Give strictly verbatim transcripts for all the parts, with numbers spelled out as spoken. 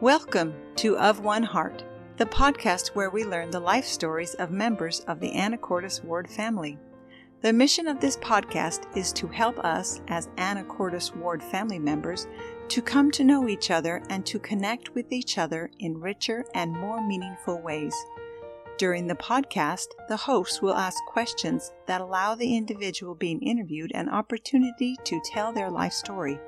Welcome to Of One Heart, the podcast where we learn the life stories of members of the Anacortes Ward family. The mission of this podcast is to help us as Anacortes Ward family members to come to know each other and to connect with each other in richer and more meaningful ways. During the podcast, the hosts will ask questions that allow the individual being interviewed an opportunity to tell their life story.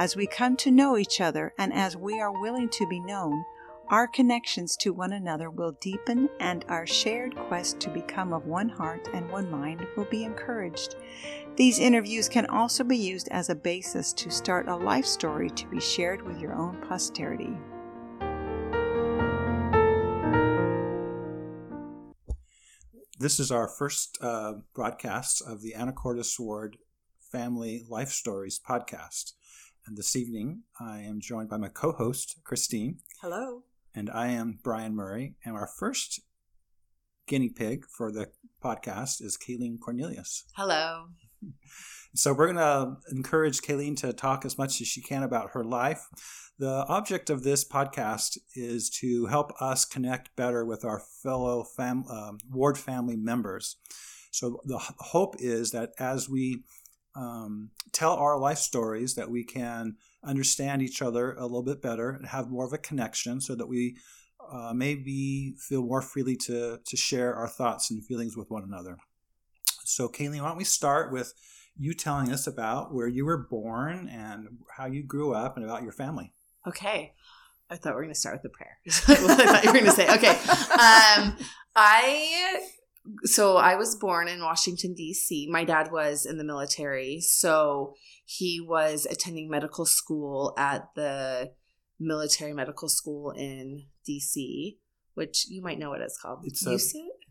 As we come to know each other and as we are willing to be known, our connections to one another will deepen and our shared quest to become of one heart and one mind will be encouraged. These interviews can also be used as a basis to start a life story to be shared with your own posterity. This is our first uh, broadcast of the Anacortes Ward Family Life Stories podcast. And this evening, I am joined by my co-host, Christine. Hello. And I am Brian Murray, and our first guinea pig for the podcast is Kaylene Cornelius. Hello. So we're going to encourage Kaylene to talk as much as she can about her life. The object of this podcast is to help us connect better with our fellow fam- um, ward family members. So the hope is that as we um, tell our life stories, that we can understand each other a little bit better and have more of a connection so that we uh, maybe feel more freely to, to share our thoughts and feelings with one another. So, Kaylene, why don't we start with you telling us about where you were born and how you grew up and about your family. Okay. I thought we were going to start with the prayer. Well, I thought you were going to say. Okay. Um, I so I was born in Washington, D C My dad was in the military, so he was attending medical school at the military medical school in D C, which you might know what it's called. It's a,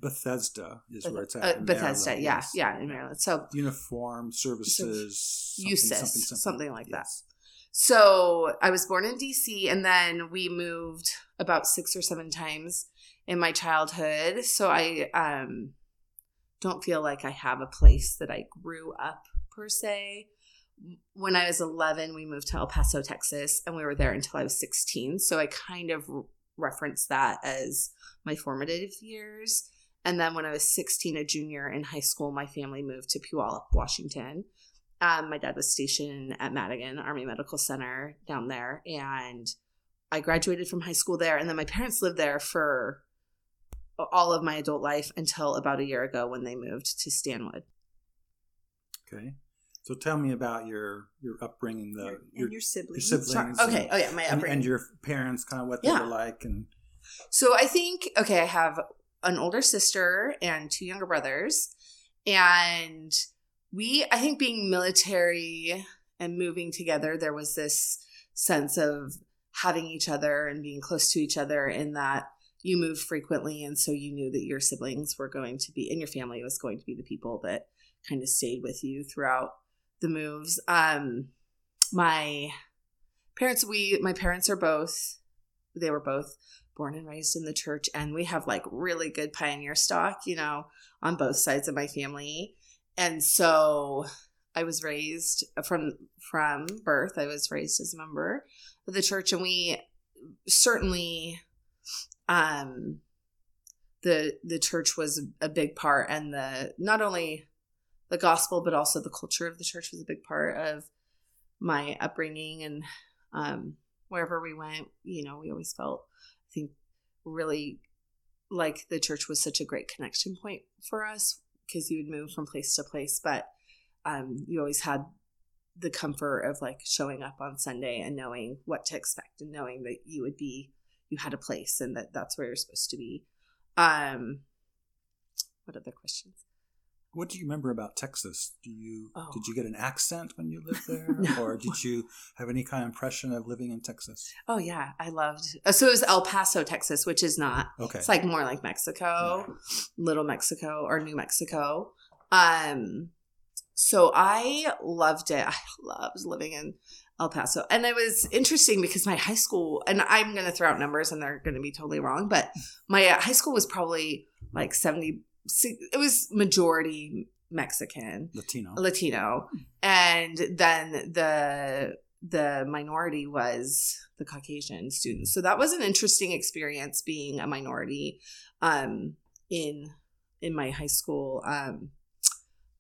Bethesda is Beth- where it's at. Uh, Bethesda, Maryland. yeah, yeah, in Maryland. So Uniformed Services, so, something, something, something, something like yes. that. So I was born in D C, and then we moved about six or seven times in my childhood. So I um, don't feel like I have a place that I grew up per se. When I was eleven, we moved to El Paso, Texas, and we were there until I was sixteen. So I kind of reference that as my formative years. And then when I was sixteen, a junior in high school, my family moved to Puyallup, Washington. Um, my dad was stationed at Madigan Army Medical Center down there. And I graduated from high school there. And then my parents lived there for all of my adult life until about a year ago when they moved to Stanwood. Okay. So tell me about your, your upbringing, the and your, your siblings. Your siblings Sorry. Okay, and, oh yeah, my upbringing. And your parents, kind of what they yeah. were like. And so I think, okay, I have an older sister and two younger brothers. And we, I think being military and moving together, there was this sense of having each other and being close to each other in that you moved frequently. And so you knew that your siblings were going to be, and your family was going to be the people that kind of stayed with you throughout the moves. Um, my parents, we, my parents are both, they were both born and raised in the church, and we have like really good pioneer stock, you know, on both sides of my family. And so I was raised from, from birth, I was raised as a member of the church, and we certainly, um, the, the church was a big part, and the, not only the gospel, but also the culture of the church was a big part of my upbringing. And um, wherever we went, you know, we always felt, I think, really like the church was such a great connection point for us, because you would move from place to place, but um, you always had the comfort of like showing up on Sunday and knowing what to expect and knowing that you would be, you had a place and that that's where you're supposed to be. Um, what other questions? What do you remember about Texas? Do you oh. did you get an accent when you lived there, no. or did you have any kind of impression of living in Texas? Oh yeah, I loved. So it was El Paso, Texas, which is not. Okay. It's like more like Mexico, yeah. Little Mexico or New Mexico. Um, so I loved it. I loved living in El Paso, and it was interesting because my high school, and I'm going to throw out numbers, and they're going to be totally wrong, but my high school was probably like seventy. It was majority Mexican, Latino, Latino, and then the the minority was the Caucasian students. So that was an interesting experience being a minority um, in in my high school. Um,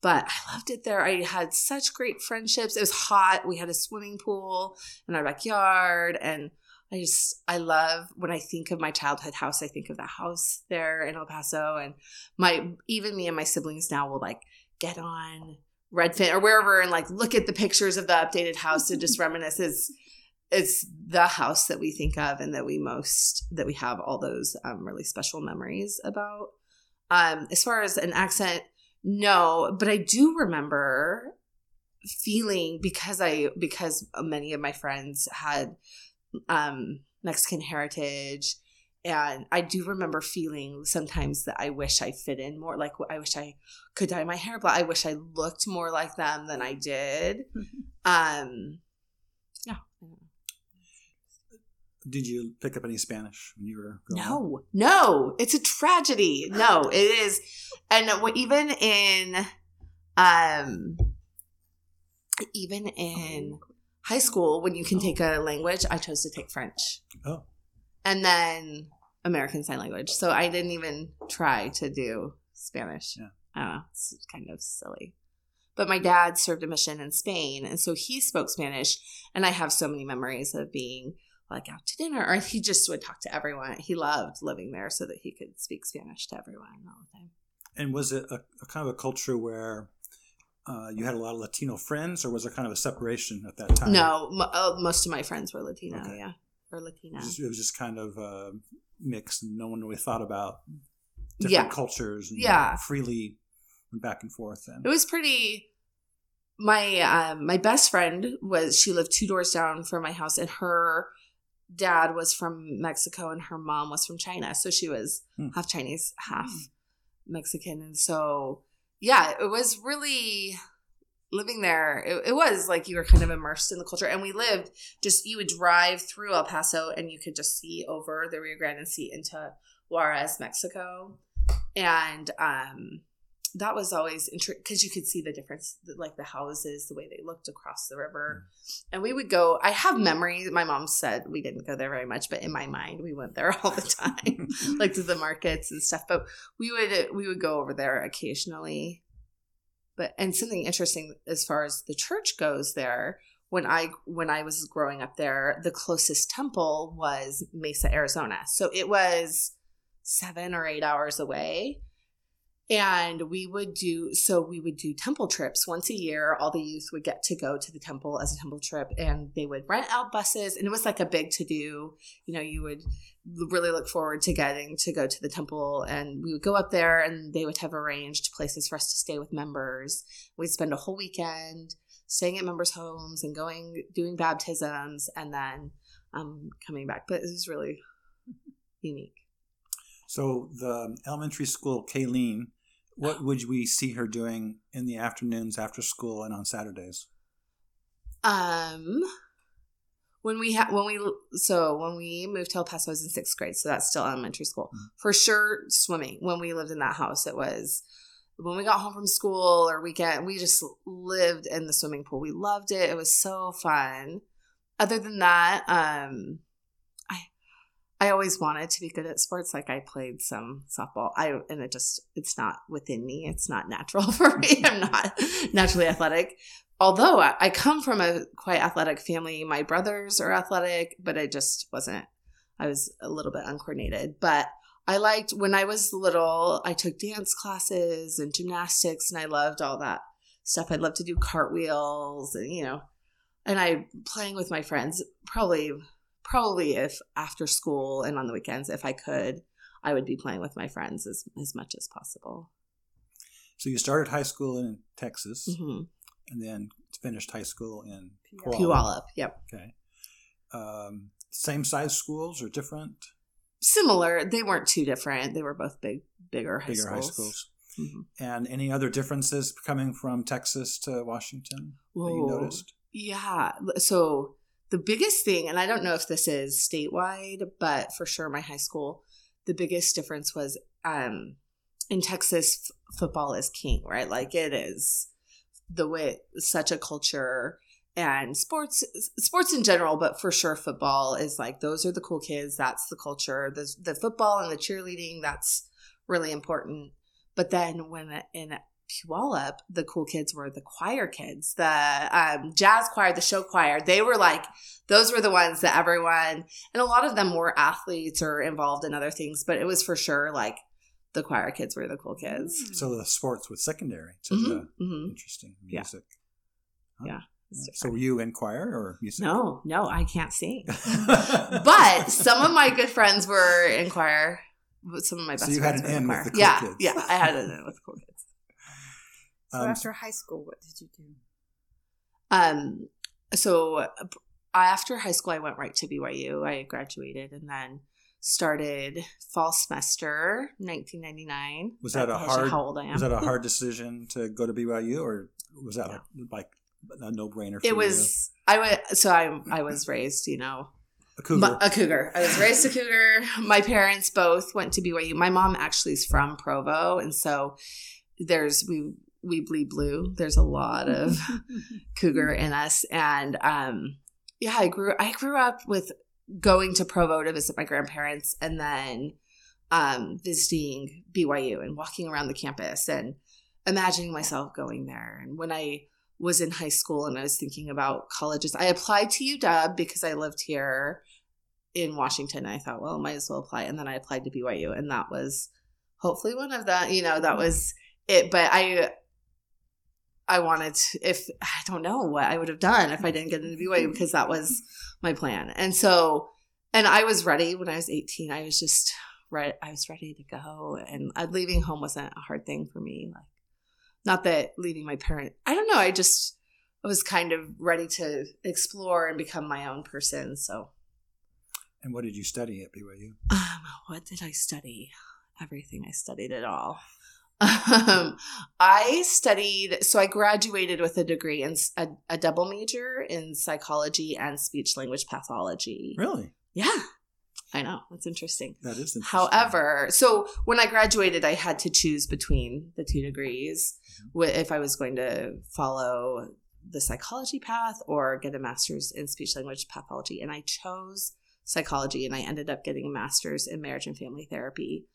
but I loved it there. I had such great friendships. It was hot. We had a swimming pool in our backyard. And I just, I love, when I think of my childhood house, I think of the house there in El Paso. And my, even me and my siblings now will like get on Redfin or wherever and like look at the pictures of the updated house and just reminisce. It's, it's the house that we think of and that we most, that we have all those um, really special memories about. Um, as far as an accent, no, but I do remember feeling because I, because many of my friends had um, Mexican heritage. And I do remember feeling sometimes that I wish I fit in more. Like, I wish I could dye my hair black. I wish I looked more like them than I did. Um, yeah. Did you pick up any Spanish when you were growing No. up? No. It's a tragedy. No, it is. And even in um, even in high school, when you can take a language, I chose to take French. Oh. And then American Sign Language. So I didn't even try to do Spanish. Yeah. I don't know. It's kind of silly. But my dad served a mission in Spain, and so he spoke Spanish. And I have so many memories of being like out to dinner, or he just would talk to everyone. He loved living there so that he could speak Spanish to everyone all the time. And was it a, a kind of a culture where uh, you had a lot of Latino friends, or was there kind of a separation at that time? No, m- oh, most of my friends were Latino. Okay. Yeah. Or Latina. It was, it was just kind of uh, mixed. No one really thought about different yeah. cultures. And yeah. Freely went back and forth. And it was pretty. My um, my best friend was, she lived two doors down from my house, and her dad was from Mexico and her mom was from China. So she was hmm. half Chinese, half hmm. Mexican. And so, yeah, it was really... Living there, it, it was like you were kind of immersed in the culture. And we lived just, you would drive through El Paso and you could just see over the Rio Grande and see into Juarez, Mexico. And um, that was always interesting because you could see the difference, like the houses, the way they looked across the river. And we would go, I have memories. My mom said we didn't go there very much, but in my mind, we went there all the time, like to the markets and stuff. But we would we would go over there occasionally. But and something interesting as far as the church goes there, when I when I was growing up there, the closest temple was Mesa, Arizona. So it was seven or eight hours away. And we would do so we would do temple trips once a year. All the youth would get to go to the temple as a temple trip, and they would rent out buses. And it was like a big to-do. You know, you would really look forward to getting to go to the temple, and we would go up there, and they would have arranged places for us to stay with members. We'd spend a whole weekend staying at members' homes and going doing baptisms, and then um, coming back. But it was really unique. So the elementary school, Kaylene. What would we see her doing in the afternoons after school and on Saturdays? Um, when we ha- when we so when we moved to El Paso, I was in sixth grade, so that's still elementary school. Mm-hmm. For sure, swimming. When we lived in that house, it was when we got home from school or weekend. We just lived in the swimming pool. We loved it. It was so fun. Other than that, um. I always wanted to be good at sports. Like I played some softball. I and it just, it's not within me. It's not natural for me. I'm not naturally athletic. Although I, I come from a quite athletic family. My brothers are athletic, but I just wasn't. I was a little bit uncoordinated. But I liked, when I was little, I took dance classes and gymnastics, and I loved all that stuff. I'd love to do cartwheels and, you know, and I playing with my friends probably – Probably if after school and on the weekends, if I could, I would be playing with my friends as, as much as possible. So you started high school in Texas, mm-hmm. and then finished high school in Puyallup. Puyallup, yep. Okay. Um, same size schools or different? Similar. They weren't too different. They were both big, bigger high bigger schools. Bigger high schools. Mm-hmm. And any other differences coming from Texas to Washington Whoa. that you noticed? Yeah. So... The biggest thing, and I don't know if this is statewide, but for sure my high school, the biggest difference was um, in Texas, f- football is king, right? Like it is the way, such a culture. and sports, sports in general, but for sure football is like, those are the cool kids. That's the culture. The, the football and the cheerleading, that's really important. But then when in Puyallup, the cool kids were the choir kids, the um, jazz choir, the show choir. They were like, those were the ones that everyone, and a lot of them were athletes or involved in other things, but it was for sure like the choir kids were the cool kids. So the sports was secondary to mm-hmm. the mm-hmm. interesting music. Yeah. Huh? Yeah. So were you in choir or music? No, no, I can't sing. But some of my good friends were in choir. Some of my best friends. So you had an in with the cool yeah, kids. Yeah, I had an in with the cool kids. So um, after high school, what did you do? Um, so after high school, I went right to B Y U. I graduated and then started fall semester nineteen ninety-nine. Was that a hard? How old I am? Was that a hard decision to go to B Y U, or was that yeah. like a no-brainer? For it was. You? I was so I I was raised, you know. A cougar. A cougar. I was raised a cougar. My parents both went to B Y U. My mom actually is from Provo, and so there's we we bleed blue. There's a lot of cougar in us, and um, yeah, I grew I grew up with going to Provo to visit my grandparents, and then um, visiting B Y U and walking around the campus and imagining myself going there. And when I was in high school and I was thinking about colleges, I applied to U W because I lived here in Washington. I thought, well, might as well apply. And then I applied to B Y U, and that was hopefully one of the, you know, that was it. But I, I wanted to, if I don't know what I would have done if I didn't get into B Y U, because that was my plan. And so, and I was ready when I was eighteen. I was just ready. I was ready to go, and leaving home wasn't a hard thing for me. Like, not that leaving my parents, I don't know. I just I was kind of ready to explore and become my own person. So. And what did you study at B Y U? Um, what did I study? Everything. I studied it all. Um, I studied, so I graduated with a degree in a, a double major in psychology and speech language pathology. Really? Yeah. I know. That's interesting. That is interesting. However, so when I graduated, I had to choose between the two degrees mm-hmm. if I was going to follow the psychology path or get a master's in speech language pathology. And I chose psychology, and I ended up getting a master's in marriage and family therapy.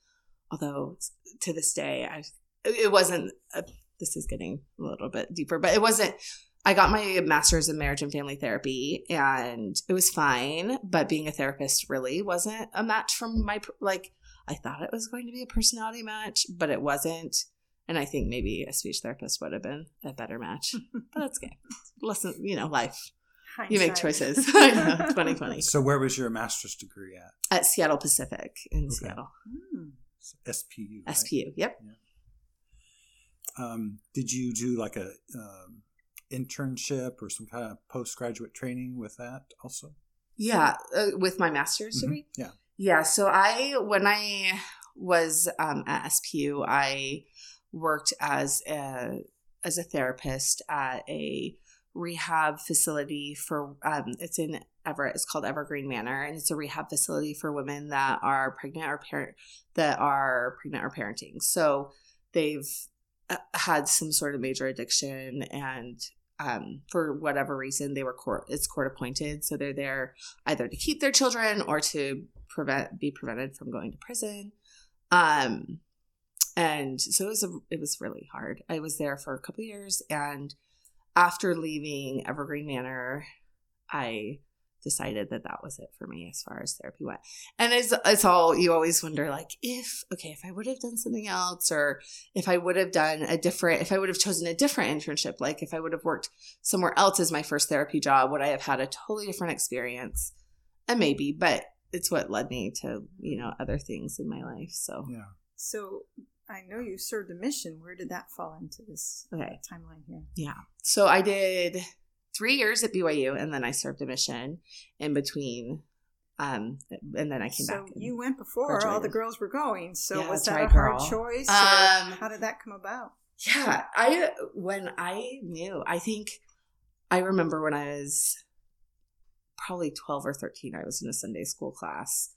Although to this day, I it wasn't, uh, this is getting a little bit deeper, but it wasn't, I got my master's in marriage and family therapy, and it was fine. But being a therapist really wasn't a match from my, like, I thought it was going to be a personality match, but it wasn't. And I think maybe a speech therapist would have been a better match, but that's good. Listen, you know, life. Hindsight. You make choices. I know, twenty twenty. So where was your master's degree at? At Seattle Pacific in okay. Seattle. Hmm. So S P U. Right? S P U, yep. Yeah. Um, did you do like a um, internship or some kind of postgraduate training with that also? Yeah, uh, with my master's mm-hmm. degree? Yeah. Yeah, so I, when I was um, at S P U, I worked as a, as a therapist at a rehab facility for, um, it's in Everett, it's called Evergreen Manor, and it's a rehab facility for women that are pregnant or parent that are pregnant or parenting. So they've had some sort of major addiction, and um, for whatever reason, they were court. It's court appointed, so they're there either to keep their children or to prevent be prevented from going to prison. Um, and so it was a, it was really hard. I was there for a couple of years, and after leaving Evergreen Manor, I decided that that was it for me as far as therapy went. And it's, it's all, you always wonder, like, if, okay, if I would have done something else, or if I would have done a different, if I would have chosen a different internship, like if I would have worked somewhere else as my first therapy job, would I have had a totally different experience? And maybe, but it's what led me to, you know, other things in my life. So, yeah. So I know you served a mission. Where did that fall into this okay. timeline here? Yeah. So I did three years at B Y U, and then I served a mission in between, um, and then I came so back. So you went before graduated. All the girls were going. So yeah, was that right, a hard girl. Choice? Um, how did that come about? Yeah, I when I knew, I think I remember when I was probably twelve or thirteen, I was in a Sunday school class.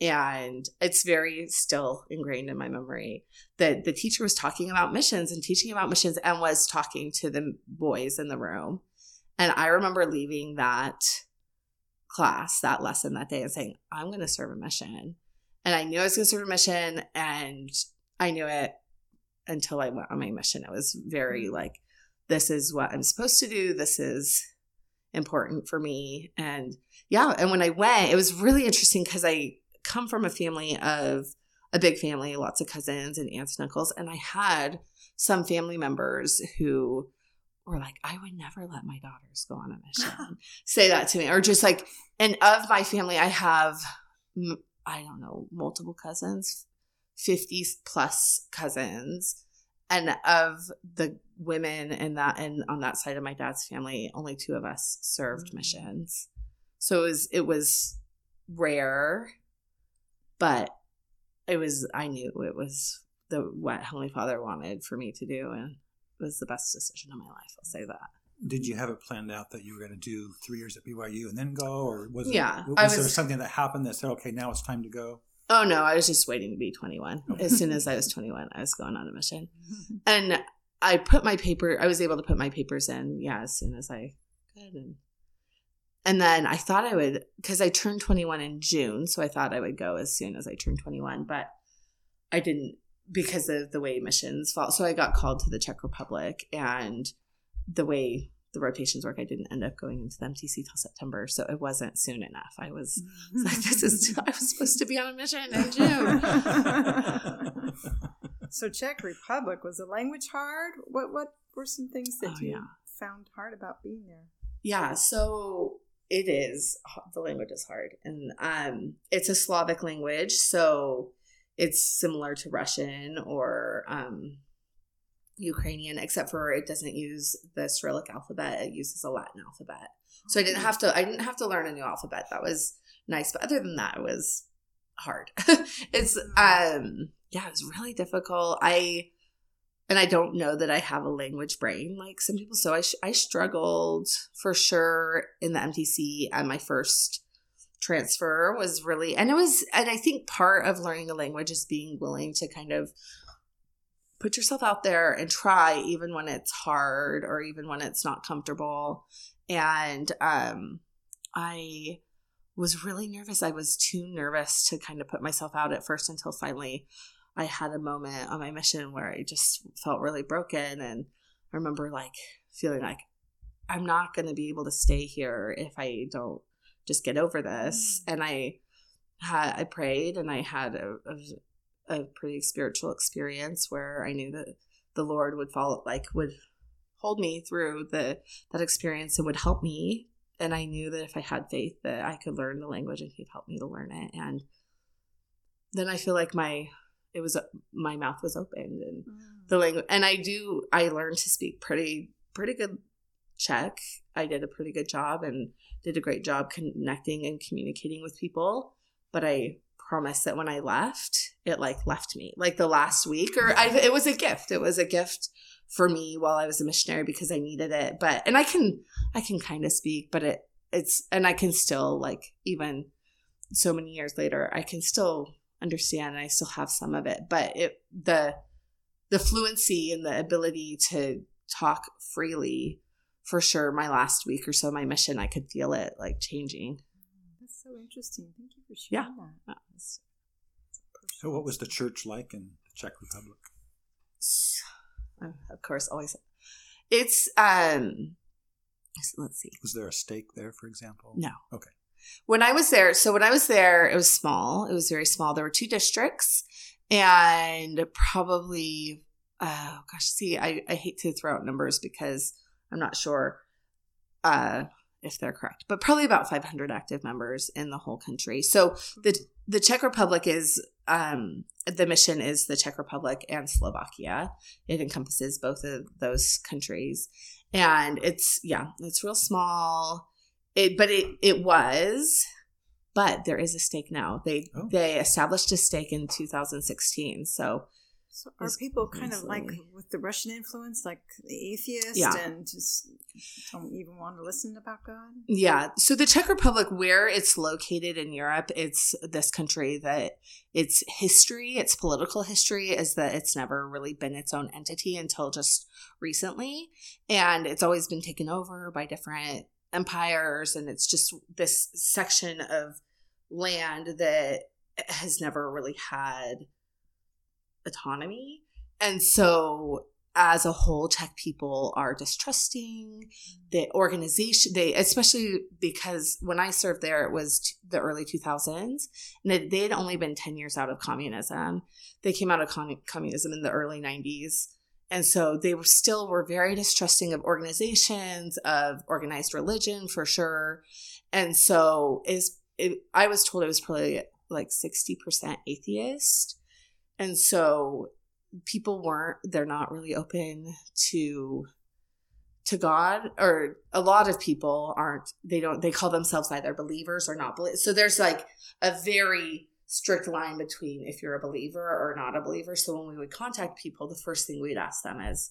And it's very still ingrained in my memory that the teacher was talking about missions and teaching about missions and was talking to the boys in the room. And I remember leaving that class, that lesson that day, and saying, I'm going to serve a mission. And I knew I was going to serve a mission, and I knew it until I went on my mission. It was very like, this is what I'm supposed to do. This is important for me. And yeah, and when I went, it was really interesting because I come from a family of a big family, lots of cousins and aunts and uncles. And I had some family members who were like, I would never let my daughters go on a mission. Say that to me. Or just like, and of my family, I have, I don't know, multiple cousins, fifty plus cousins. And of the women in that, and on that side of my dad's family, only two of us served missions. So it was, it was rare, but it was, I knew it was the what Heavenly Father wanted for me to do, and it was the best decision of my life. I'll say that. Did you have it planned out that you were going to do three years at B Y U and then go, or was, yeah, it, was, I was there something that happened that said, okay, now it's time to go? Oh, no, I was just waiting to be twenty-one. Okay. As soon as I was twenty-one, I was going on a mission. And I put my paper, I was able to put my papers in, yeah, as soon as I could. And, and then I thought I would, because I turned twenty-one in June, so I thought I would go as soon as I turned twenty-one, but I didn't because of the way missions fall. So I got called to the Czech Republic, and the way the rotations work, I didn't end up going into the M T C till September, so it wasn't soon enough. I was, I was like, this is, I was supposed to be on a mission in June. So Czech Republic, was the language hard? What what were some things that oh, you yeah. found hard about being there? Yeah, so it is, the language is hard, and um, it's a Slavic language, so it's similar to Russian or um Ukrainian, except for it doesn't use the Cyrillic alphabet. It uses a Latin alphabet. So I didn't have to, I didn't have to learn a new alphabet. That was nice. But other than that, it was hard. It's, um, yeah, it was really difficult. I, and I don't know that I have a language brain like some people. So I, I struggled for sure in the M T C, and my first transfer was really, and it was, and I think part of learning a language is being willing to kind of put yourself out there and try, even when it's hard or even when it's not comfortable. And um, I was really nervous. I was too nervous to kind of put myself out at first, until finally I had a moment on my mission where I just felt really broken. And I remember like feeling like, I'm not going to be able to stay here if I don't just get over this. And I had, I prayed, and I had a, a a pretty spiritual experience where I knew that the Lord would follow, like would hold me through the, that experience and would help me. And I knew that if I had faith that I could learn the language, and he'd help me to learn it. And then I feel like my, it was, my mouth was opened, and mm. the language, and I do, I learned to speak pretty, pretty good Czech. I did a pretty good job and did a great job connecting and communicating with people. But I promise that when I left, it like left me like the last week, or I, it was a gift. It was a gift for me while I was a missionary, because I needed it. But, and I can, I can kind of speak, but it it's, and I can still like, even so many years later, I can still understand, and I still have some of it, but it, the, the fluency and the ability to talk freely, for sure. My last week or so, my mission, I could feel it like changing. That's so interesting. Thank you for sharing yeah. that. So what was the church like in the Czech Republic? Of course, always. It's, um, let's see. Was there a stake there, for example? No. Okay. When I was there, so when I was there, it was small. It was very small. There were two districts, and probably, oh gosh, see, I, I hate to throw out numbers because I'm not sure uh, if they're correct, but probably about five hundred active members in the whole country. So the the Czech Republic is, um, the mission is the Czech Republic and Slovakia. It encompasses both of those countries. And it's, yeah, it's real small. It, but it, it was, but there is a stake now. They, oh. they established a stake in two thousand sixteen. So So are people kind of like, with the Russian influence, like the atheists yeah. and just don't even want to listen about God? Yeah. So the Czech Republic, where it's located in Europe, it's this country that its history, its political history, is that it's never really been its own entity until just recently. And it's always been taken over by different empires. And it's just this section of land that has never really had autonomy. And so as a whole, Czech people are distrusting the organization, they especially because when I served there, it was t- the early two thousands, and they had only been ten years out of communism. They came out of con- communism in the early nineties. And so they were still were very distrusting of organizations, of organized religion for sure. And so is it, I was told it was probably like sixty percent atheist. And so people weren't, they're not really open to, to God, or a lot of people aren't, they don't, they call themselves either believers or not believers. So there's like a very strict line between if you're a believer or not a believer. So when we would contact people, the first thing we'd ask them is,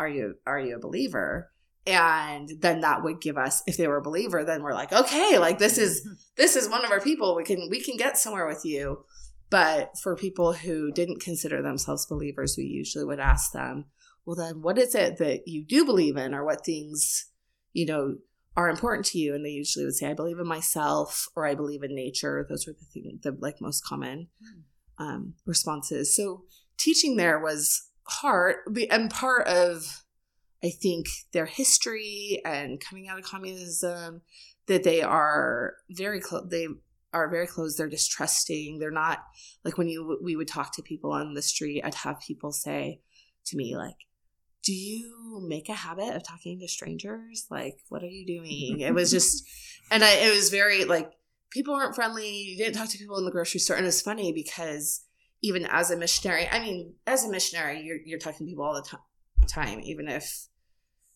are you, are you a believer? And then that would give us, if they were a believer, then we're like, okay, like this is, this is one of our people. We can, we can get somewhere with you. But for people who didn't consider themselves believers, we usually would ask them, well, then what is it that you do believe in, or what things, you know, are important to you? And they usually would say, I believe in myself, or I believe in nature. Those were the thing, the like most common um, responses. So teaching there was hard, and part of, I think, their history and coming out of communism, that they are very close. They are very close. They're distrusting. They're not like when you, we would talk to people on the street, I'd have people say to me, like, do you make a habit of talking to strangers? Like, what are you doing? It was just, and I, it was very like, people weren't friendly. You didn't talk to people in the grocery store. And it was funny because even as a missionary, I mean, as a missionary, you're, you're talking to people all the t- time, even if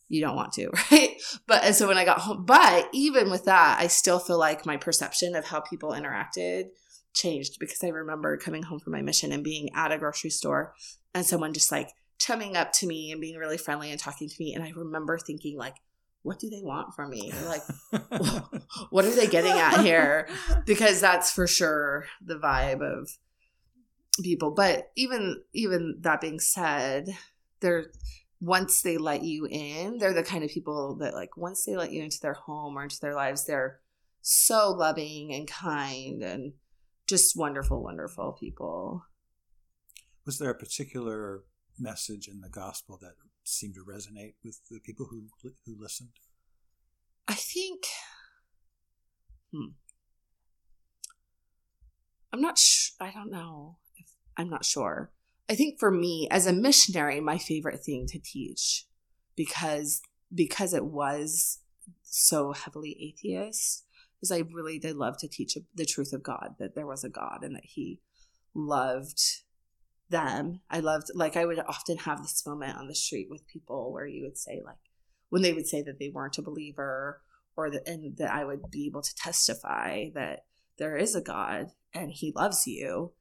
you don't want to, right? But and so when I got home, but even with that, I still feel like my perception of how people interacted changed, because I remember coming home from my mission and being at a grocery store and someone just like chumming up to me and being really friendly and talking to me. And I remember thinking like, what do they want from me? Like, what are they getting at here? Because that's for sure the vibe of people. But even, even that being said, there once they let you in, they're the kind of people that like once they let you into their home or into their lives, they're so loving and kind and just wonderful, wonderful people. Was there a particular message in the gospel that seemed to resonate with the people who who listened? I think, hmm. I'm not sh- I don't know. If, I'm not sure. I think for me, as a missionary, my favorite thing to teach, because because it was so heavily atheist, is I really did love to teach the truth of God, that there was a God and that he loved them. I loved, like I would often have this moment on the street with people where you would say like, when they would say that they weren't a believer, or that, and that I would be able to testify that there is a God and he loves you.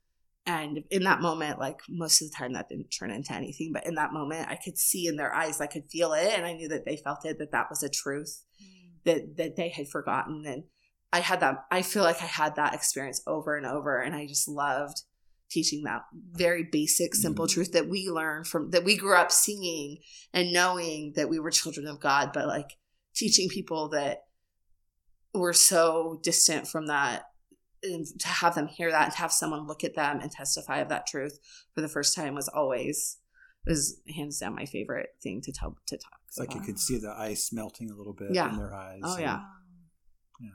And in that moment, like most of the time that didn't turn into anything, but in that moment I could see in their eyes, I could feel it. And I knew that they felt it, that that was a truth mm. that, that they had forgotten. And I had that, I feel like I had that experience over and over. And I just loved teaching that very basic, simple mm. truth that we learned from, that we grew up singing and knowing that we were children of God, but like teaching people that were so distant from that, and to have them hear that and to have someone look at them and testify of that truth for the first time was always, was hands down my favorite thing to tell, to talk. It's like you could see the ice melting a little bit yeah. in their eyes. Oh, and, yeah. Yeah.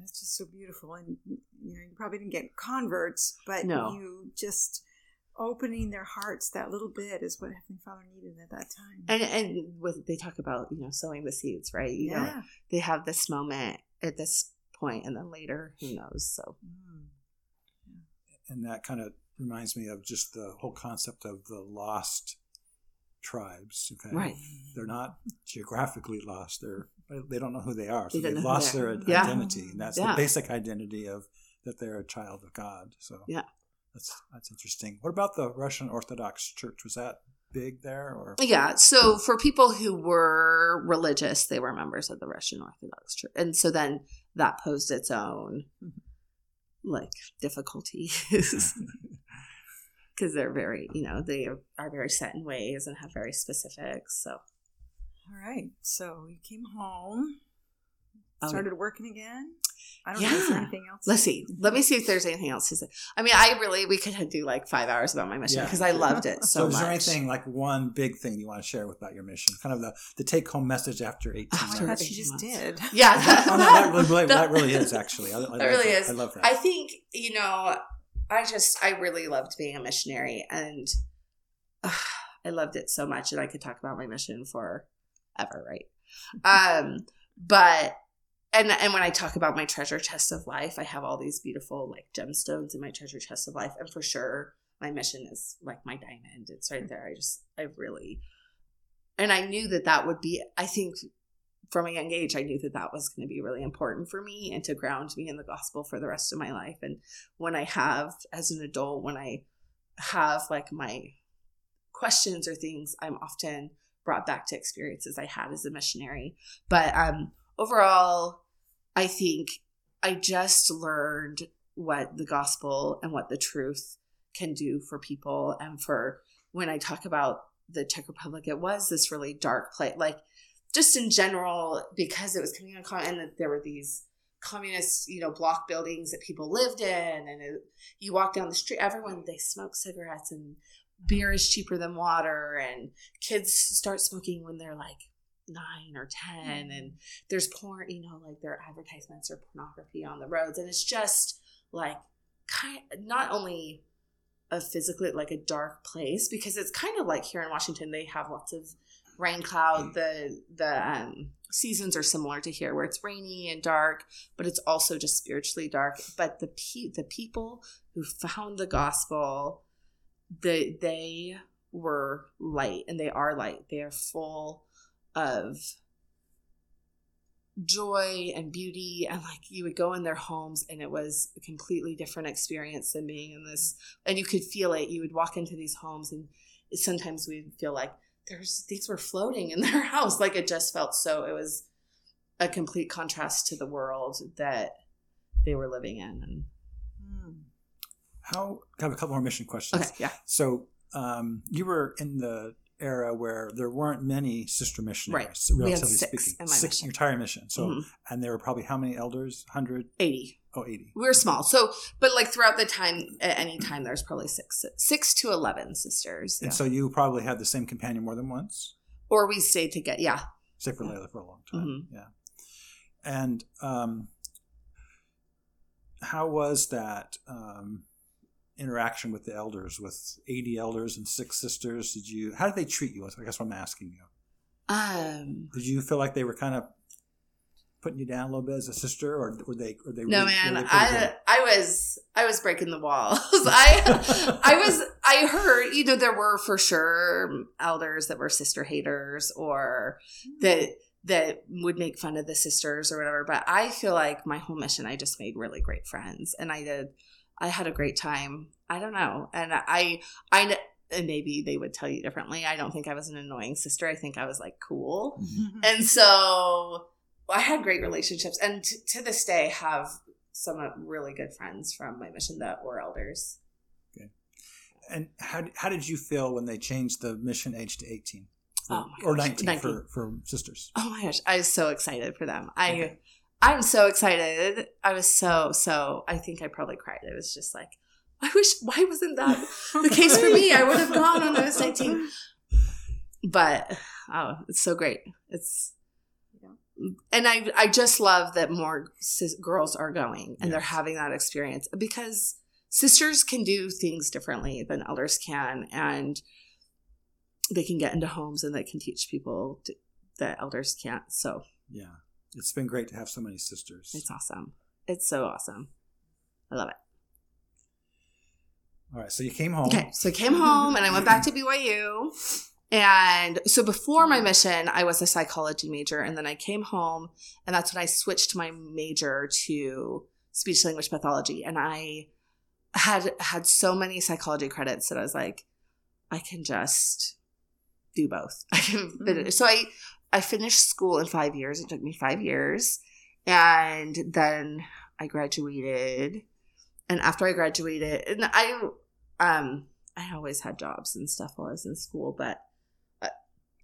That's just so beautiful. And you know, you probably didn't get converts, but no. you just opening their hearts that little bit is what Heavenly Father needed at that time. And and with, they talk about, you know, sowing the seeds, right? You yeah. know, they have this moment at this point, and then later, who knows? So, and that kind of reminds me of just the whole concept of the lost tribes. Okay? Right, they're not geographically lost; they're they don't know who they are, so they they've lost their yeah. identity, and that's yeah. the basic identity of that they're a child of God. So, yeah, That's that's interesting. What about the Russian Orthodox Church? Was that big there? Or yeah. So for people who were religious, they were members of the Russian Orthodox Church. And so then that posed its own, like, difficulties. Because they're very, you know, they are very set in ways and have very specifics. So. All right. So we came home. Started working again. I don't yeah. know if there's anything else. Let's see. Let me see if there's anything else. I mean, I really, we could do like five hours about my mission because yeah. I loved it so, so much. So is there anything, like one big thing you want to share about your mission? Kind of the, the take-home message after eighteen oh, months. That she just did. Yeah. That, oh, no, that, really, that really is, actually. I, I that love really that. is. I love that. I think, you know, I just, I really loved being a missionary. And uh, I loved it so much. And I could talk about my mission forever, right? Um, but... And and when I talk about my treasure chest of life, I have all these beautiful, like, gemstones in my treasure chest of life. And for sure, my mission is, like, my diamond. It's right there. I just, I really, and I knew that that would be, I think from a young age, I knew that that was going to be really important for me and to ground me in the gospel for the rest of my life. And when I have, as an adult, when I have, like, my questions or things, I'm often brought back to experiences I had as a missionary. But um, overall... I think I just learned what the gospel and what the truth can do for people. And for when I talk about the Czech Republic, it was this really dark place, like just in general, because it was coming on, and that there were these communist, you know, block buildings that people lived in. And it, you walk down the street, everyone, they smoke cigarettes and beer is cheaper than water. And kids start smoking when they're like nine or ten, and there's porn, you know, like their advertisements or pornography on the roads, and it's just like kind of not only a physically like a dark place, because it's kind of like here in Washington they have lots of rain cloud. The the um, seasons are similar to here, where it's rainy and dark, but it's also just spiritually dark. But the pe- the people who found the gospel, the they were light, and they are light. They are full of joy and beauty, and like you would go in their homes and it was a completely different experience than being in this, and you could feel it. You would walk into these homes and sometimes we'd feel like there's things were floating in their house. Like it just felt so, it was a complete contrast to the world that they were living in. How, I have a couple more mission questions. Okay, yeah. So um, you were in the era where there weren't many sister missionaries, right? Relatively we had six speaking. In my six, mission. Your entire mission. So, mm-hmm. and there were probably how many elders? one hundred? eighty. Oh, eighty. We were small. So, but like throughout the time, at any time, there's probably six, six to eleven sisters. And yeah. so you probably had the same companion more than once? Or we stayed together, yeah. Stayed for yeah. Layla for a long time, mm-hmm. yeah. And um, how was that um interaction with the elders, with eighty elders and six sisters? Did you, how did they treat you? I guess what I'm asking you. Um, did you feel like they were kind of putting you down a little bit as a sister, or were they? Or they no, really, man, really I I was I was breaking the walls. I I was I heard you know there were for sure elders that were sister haters or that that would make fun of the sisters or whatever. But I feel like my whole mission, I just made really great friends, and I did. I had a great time. I don't know. And I, I, and maybe they would tell you differently. I don't think I was an annoying sister. I think I was like cool. And so I had great relationships, and t- to this day have some really good friends from my mission that were elders. Okay. And how, how did you feel when they changed the mission age to eighteen or, oh my or nineteen, nineteen. For, for sisters? Oh my gosh. I was so excited for them. I, okay. I'm so excited. I was so, so, I think I probably cried. It was just like, I wish, why wasn't that the case for me? I would have gone when I was nineteen. But, oh, it's so great. It's, and I I just love that more sis- girls are going and yes. they're having that experience, because sisters can do things differently than elders can. And they can get into homes and they can teach people to, that elders can't. So, yeah. It's been great to have so many sisters. It's awesome. It's so awesome. I love it. All right. So you came home. Okay. So I came home and I went back to B Y U. And so before my mission, I was a psychology major. And then I came home, and that's when I switched my major to speech language pathology. And I had had so many psychology credits that I was like, I can just do both. I can mm-hmm. So I, I finished school in five years. It took me five years. And then I graduated. And after I graduated, and I um I always had jobs and stuff while I was in school. But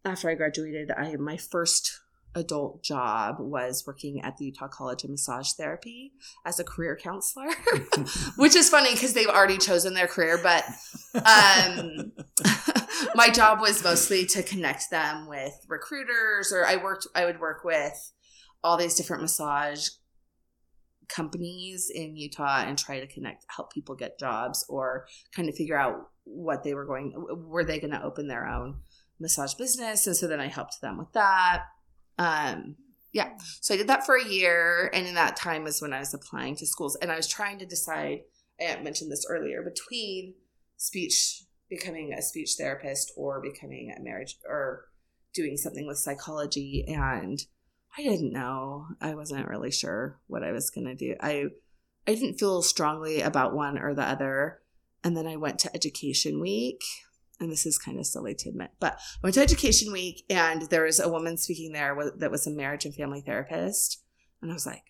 after I graduated, I my first adult job was working at the Utah College of Massage Therapy as a career counselor, which is funny because they've already chosen their career. But um, my job was mostly to connect them with recruiters, or I worked. I would work with all these different massage companies in Utah and try to connect, help people get jobs, or kind of figure out what they were going. Were they going to open their own massage business? And so then I helped them with that. Um, yeah. So I did that for a year. And in that time is when I was applying to schools, and I was trying to decide, I mentioned this earlier, between speech, becoming a speech therapist, or becoming a marriage or doing something with psychology. And I didn't know. I wasn't really sure what I was going to do. I, I didn't feel strongly about one or the other. And then I went to Education Week. And this is kind of silly to admit, but I went to Education Week, and there was a woman speaking there that was a marriage and family therapist. And I was like,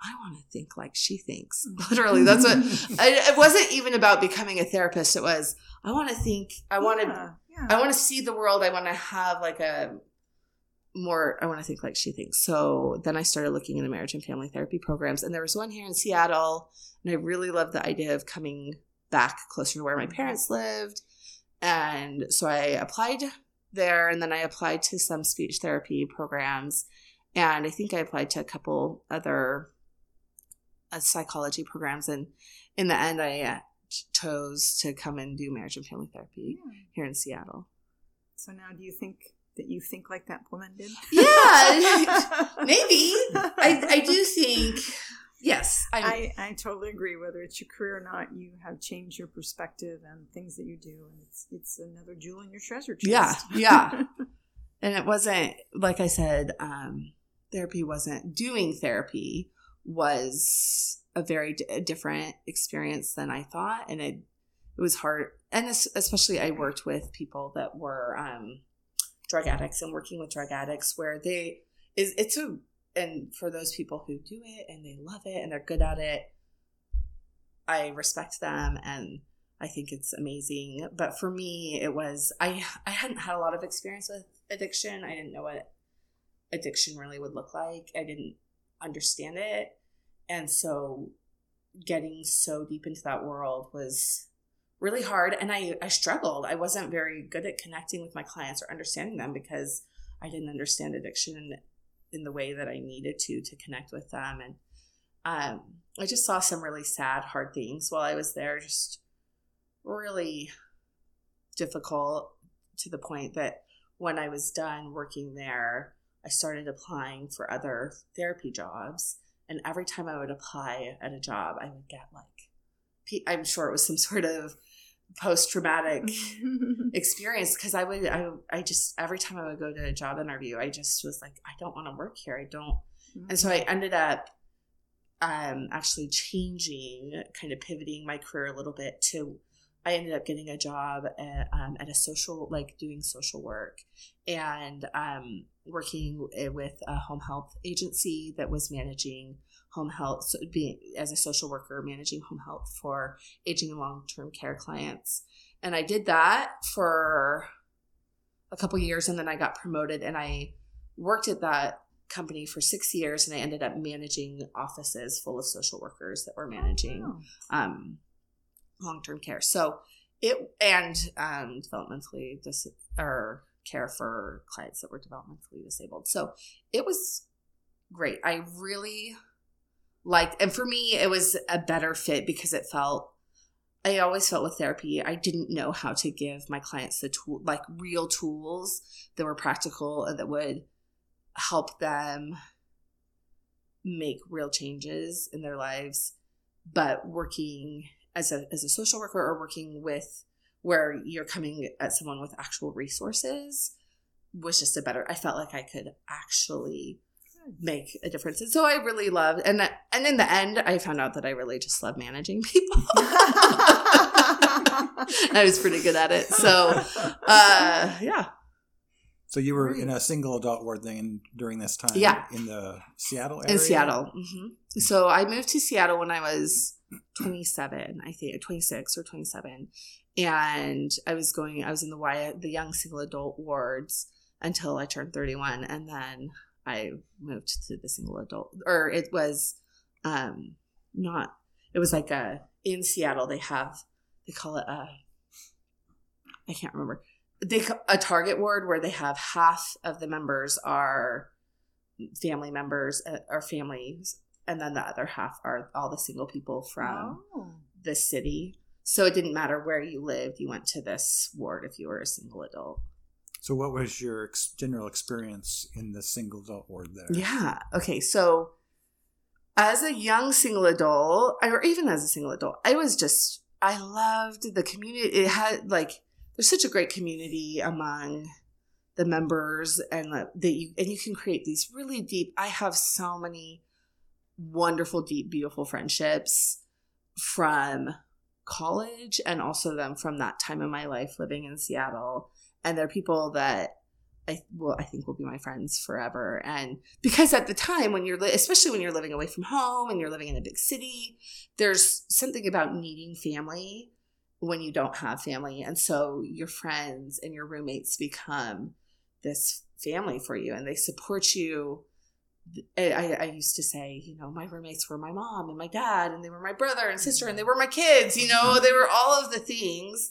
I want to think like she thinks. Literally, that's what – it wasn't even about becoming a therapist. It was, I want to think – I want to yeah, yeah. I want to see the world. I want to have like a more – I want to think like she thinks. So then I started looking into marriage and family therapy programs. And there was one here in Seattle, and I really loved the idea of coming back closer to where my parents lived. And so I applied there, and then I applied to some speech therapy programs, and I think I applied to a couple other uh, psychology programs. And in the end, I uh, chose to come and do marriage and family therapy yeah. here in Seattle. So now do you think that you think like that woman did? Yeah, maybe. I, I do think, yes. I, I I totally agree. Whether it's your career or not, you have changed your perspective and things that you do. And it's it's another jewel in your treasure chest. Yeah, yeah. And it wasn't, like I said, um, therapy wasn't, doing therapy was a very d- different experience than I thought. And it it was hard. And this, especially I worked with people that were um, drug addicts, and working with drug addicts where they, is it's a, and for those people who do it and they love it and they're good at it, I respect them and I think it's amazing. But for me, it was, I I hadn't had a lot of experience with addiction. I didn't know what addiction really would look like. I didn't understand it. And so getting so deep into that world was really hard. And I, I struggled. I wasn't very good at connecting with my clients or understanding them because I didn't understand addiction and in the way that I needed to, to connect with them. And um, I just saw some really sad, hard things while I was there, just really difficult, to the point that when I was done working there, I started applying for other therapy jobs. And every time I would apply at a job, I would get like, I'm sure it was some sort of post-traumatic experience, because I would I I just every time I would go to a job interview, I just was like, I don't want to work here. I don't mm-hmm. And so I ended up um actually changing, kind of pivoting my career a little bit to, I ended up getting a job at, um, at a social, like doing social work, and um working with a home health agency that was managing home health, so being as a social worker, managing home health for aging and long-term care clients. And I did that for a couple of years, and then I got promoted, and I worked at that company for six years, and I ended up managing offices full of social workers that were managing oh, wow. um, long-term care. So it, and um, developmentally dis- or care for clients that were developmentally disabled. So it was great. I really like, and for me, it was a better fit because it felt, I always felt with therapy, I didn't know how to give my clients the tool, like real tools that were practical and that would help them make real changes in their lives. But working as a as a social worker, or working with where you're coming at someone with actual resources, was just a better, I felt like I could actually make a difference. And so I really loved, and that, and in the end, I found out that I really just love managing people. I was pretty good at it. So, uh, yeah. So you were in a single adult ward thing during this time, yeah. in the Seattle area? In Seattle. Mm-hmm. So I moved to Seattle when I was twenty-seven, I think, twenty-six or twenty-seven. And I was going, I was in the y, the young single adult wards until I turned thirty-one. And then I moved to the single adult, or it was um, not, it was like a, in Seattle they have, they call it a, I can't remember. They a target ward where they have half of the members are family members or families, and then the other half are all the single people from oh. the city. So it didn't matter where you lived; you went to this ward if you were a single adult. So, what was your ex- general experience in the single adult ward there? Yeah. Okay. So, as a young single adult, or even as a single adult, I was just I loved the community. It had like. There's such a great community among the members, and uh, that you and you can create these really deep. I have so many wonderful, deep, beautiful friendships from college, and also them from that time in my life living in Seattle. And they're people that I will, I think, will be my friends forever. And because at the time when you're, li- especially when you're living away from home and you're living in a big city, there's something about needing family when you don't have family. And so your friends and your roommates become this family for you, and they support you. I, I used to say, you know, my roommates were my mom and my dad, and they were my brother and sister, and they were my kids, you know, they were all of the things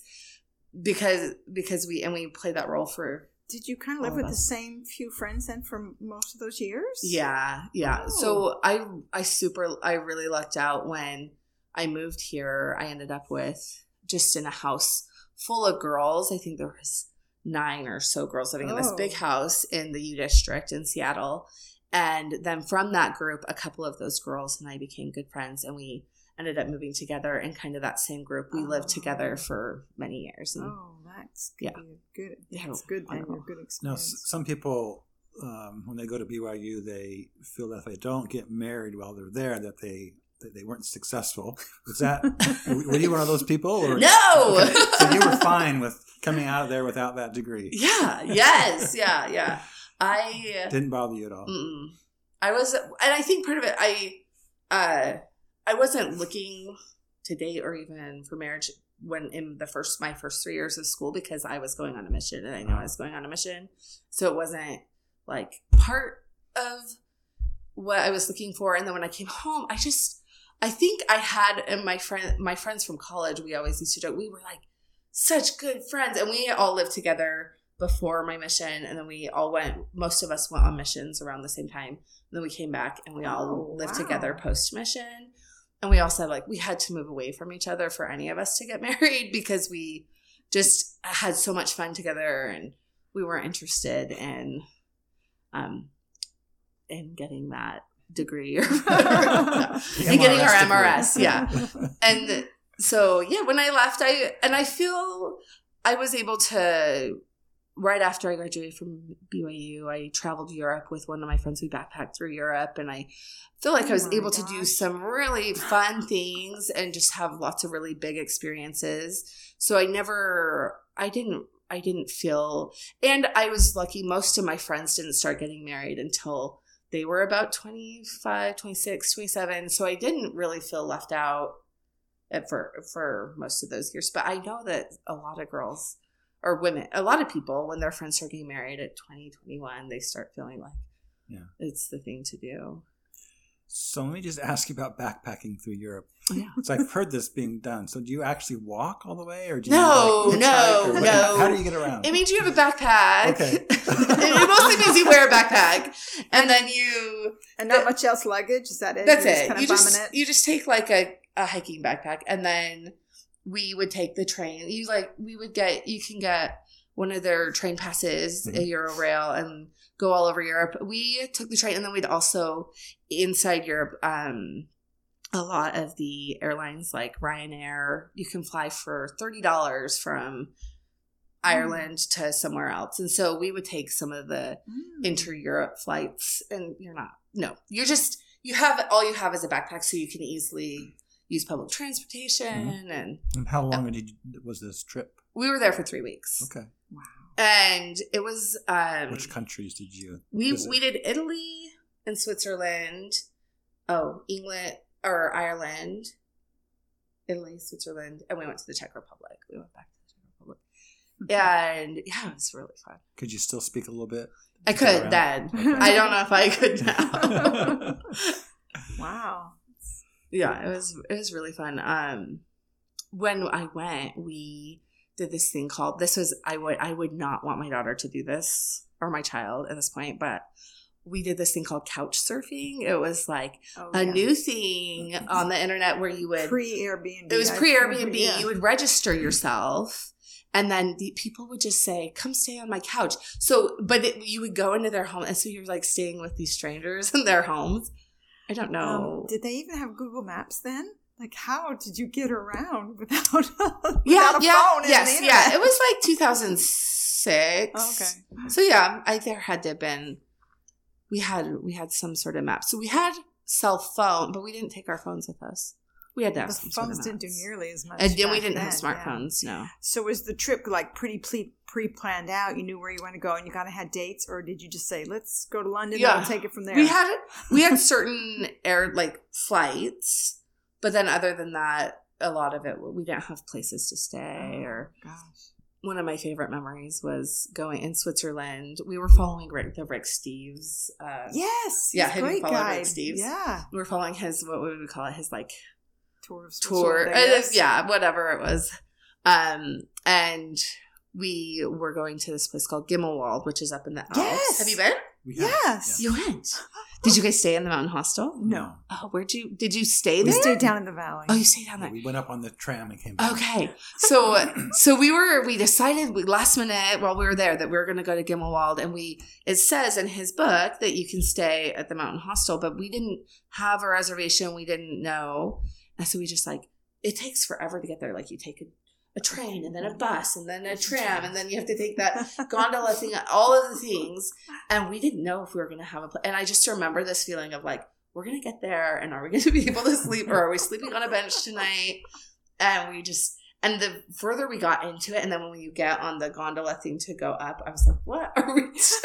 because, because we, and we played that role for. Did you kind of live with the same few friends then for most of those years? Yeah. Yeah. Oh. So I, I super, I really lucked out when I moved here. I ended up with, just in a house full of girls. I think there was nine or so girls living oh. in this big house in the U District in Seattle. And then from that group, a couple of those girls and I became good friends, and we ended up moving together. And kind of that same group, we oh. lived together for many years. And oh, that's good. Yeah. Good. That's good. Then your good experience. Now, some people, um, when they go to B Y U, they feel that if they don't get married while they're there, that they they weren't successful. Was that were you one of those people? Or? No. Okay. So you were fine with coming out of there without that degree. Yeah. Yes. Yeah. Yeah. I didn't bother you at all. Mm-mm. I was, and I think part of it, I, uh, I wasn't looking to date or even for marriage when in the first my first three years of school, because I was going on a mission, and I knew I was going on a mission, so it wasn't like part of what I was looking for. And then when I came home, I just. I think I had, and my friend, my friends from college, we always used to joke, we were like such good friends, and we all lived together before my mission, and then we all went, most of us went on missions around the same time, and then we came back, and we all oh, lived wow. together post-mission, and we all said, like, we had to move away from each other for any of us to get married, because we just had so much fun together, and we weren't interested in, um, in getting that degree or and getting our M R S degree. Yeah. And so yeah, when I left, I and I feel I was able to, right after I graduated from B Y U, I traveled Europe with one of my friends. We backpacked through Europe, and I feel like oh I was able gosh. to do some really fun things and just have lots of really big experiences. So I never I didn't I didn't feel, and I was lucky, most of my friends didn't start getting married until they were about twenty-five, twenty-six, twenty-seven. So I didn't really feel left out for for most of those years. But I know that a lot of girls or women, a lot of people, when their friends start getting married at twenty, twenty-one, they start feeling like yeah. it's the thing to do. So let me just ask you about backpacking through Europe. Yeah. So I've heard this being done. So do you actually walk all the way, or do you no, like no, no? How do you get around? It means you have a backpack. Okay. It mostly means you wear a backpack, and then you and not much else luggage. Is that it? That's You're it. Just kind of you just it? you just take like a, a hiking backpack, and then we would take the train. You like we would get you can get one of their train passes, mm-hmm. a Eurorail, and go all over Europe. We took the train, and then we'd also inside Europe. Um, a lot of the airlines like Ryanair, you can fly for thirty dollars from Ireland mm. to somewhere else. And so we would take some of the mm. inter-Europe flights, and you're not no, you're just, you have, all you have is a backpack, so you can easily use public transportation. Mm-hmm. And, and how long uh, did you, was this trip? We were there for three weeks. Okay. Wow. And it was. Um, Which countries did you we visit? We did Italy and Switzerland. Oh, England or Ireland. Italy, Switzerland. And we went to the Czech Republic. We went back to the Czech Republic. And yeah, it was really fun. Could you still speak a little bit? I could then. Okay. I don't know if I could now. Wow. Yeah, it was it was really fun. Um, when I went, we did this thing called this was I would I would not want my daughter to do this, or my child at this point, but we did this thing called couch surfing. It was like oh, a yeah. new thing on the internet where you would pre-Airbnb. It was pre-Airbnb. Yeah. You would register yourself. And then the people would just say, come stay on my couch. So, but it, you would go into their home. And so you're like staying with these strangers in their homes. I don't know. Um, did they even have Google Maps then? Like, how did you get around without, without yeah, a yeah, phone? Yes, and the internet? Yeah. It was like two thousand six. Oh, okay. So, yeah, I, there had to have been, we had, we had some sort of map. So we had cell phone, but we didn't take our phones with us. We had to have the some phones sort of didn't do nearly as much. And then we didn't then, have smartphones, yeah. no. So was the trip like pretty pre-planned out? You knew where you want to go, and you kind of had dates, or did you just say, "Let's go to London yeah. and we'll take it from there"? We had we had certain air like flights, but then other than that, a lot of it we didn't have places to stay. Oh, or gosh, one of my favorite memories was going in Switzerland. We were following Rick, the Rick Steves. Uh, yes, yeah, great guy. Rick Steves. Yeah, we were following his what we would call it his like. Tour of tour uh, yeah whatever it was um and we were going to this place called Gimmelwald, which is up in the Alps. Yes. Have you been? We have. Yes. You went. Did you guys stay in the mountain hostel? No. Oh, where'd you did you stay there? We stayed down in the valley. Oh, you stayed down there. Yeah, we went up on the tram and came back. Okay. So so we were we decided we last minute while we were there that we were gonna go to Gimmelwald, and we it says in his book that you can stay at the mountain hostel, but we didn't have a reservation, we didn't know. And so we just like, it takes forever to get there. Like you take a, a train and then a bus and then a tram and then you have to take that gondola thing, all of the things. And we didn't know if we were going to have a place. And I just remember this feeling of like, we're going to get there and are we going to be able to sleep or are we sleeping on a bench tonight? And we just, and the further we got into it and then when you get on the gondola thing to go up, I was like, what are we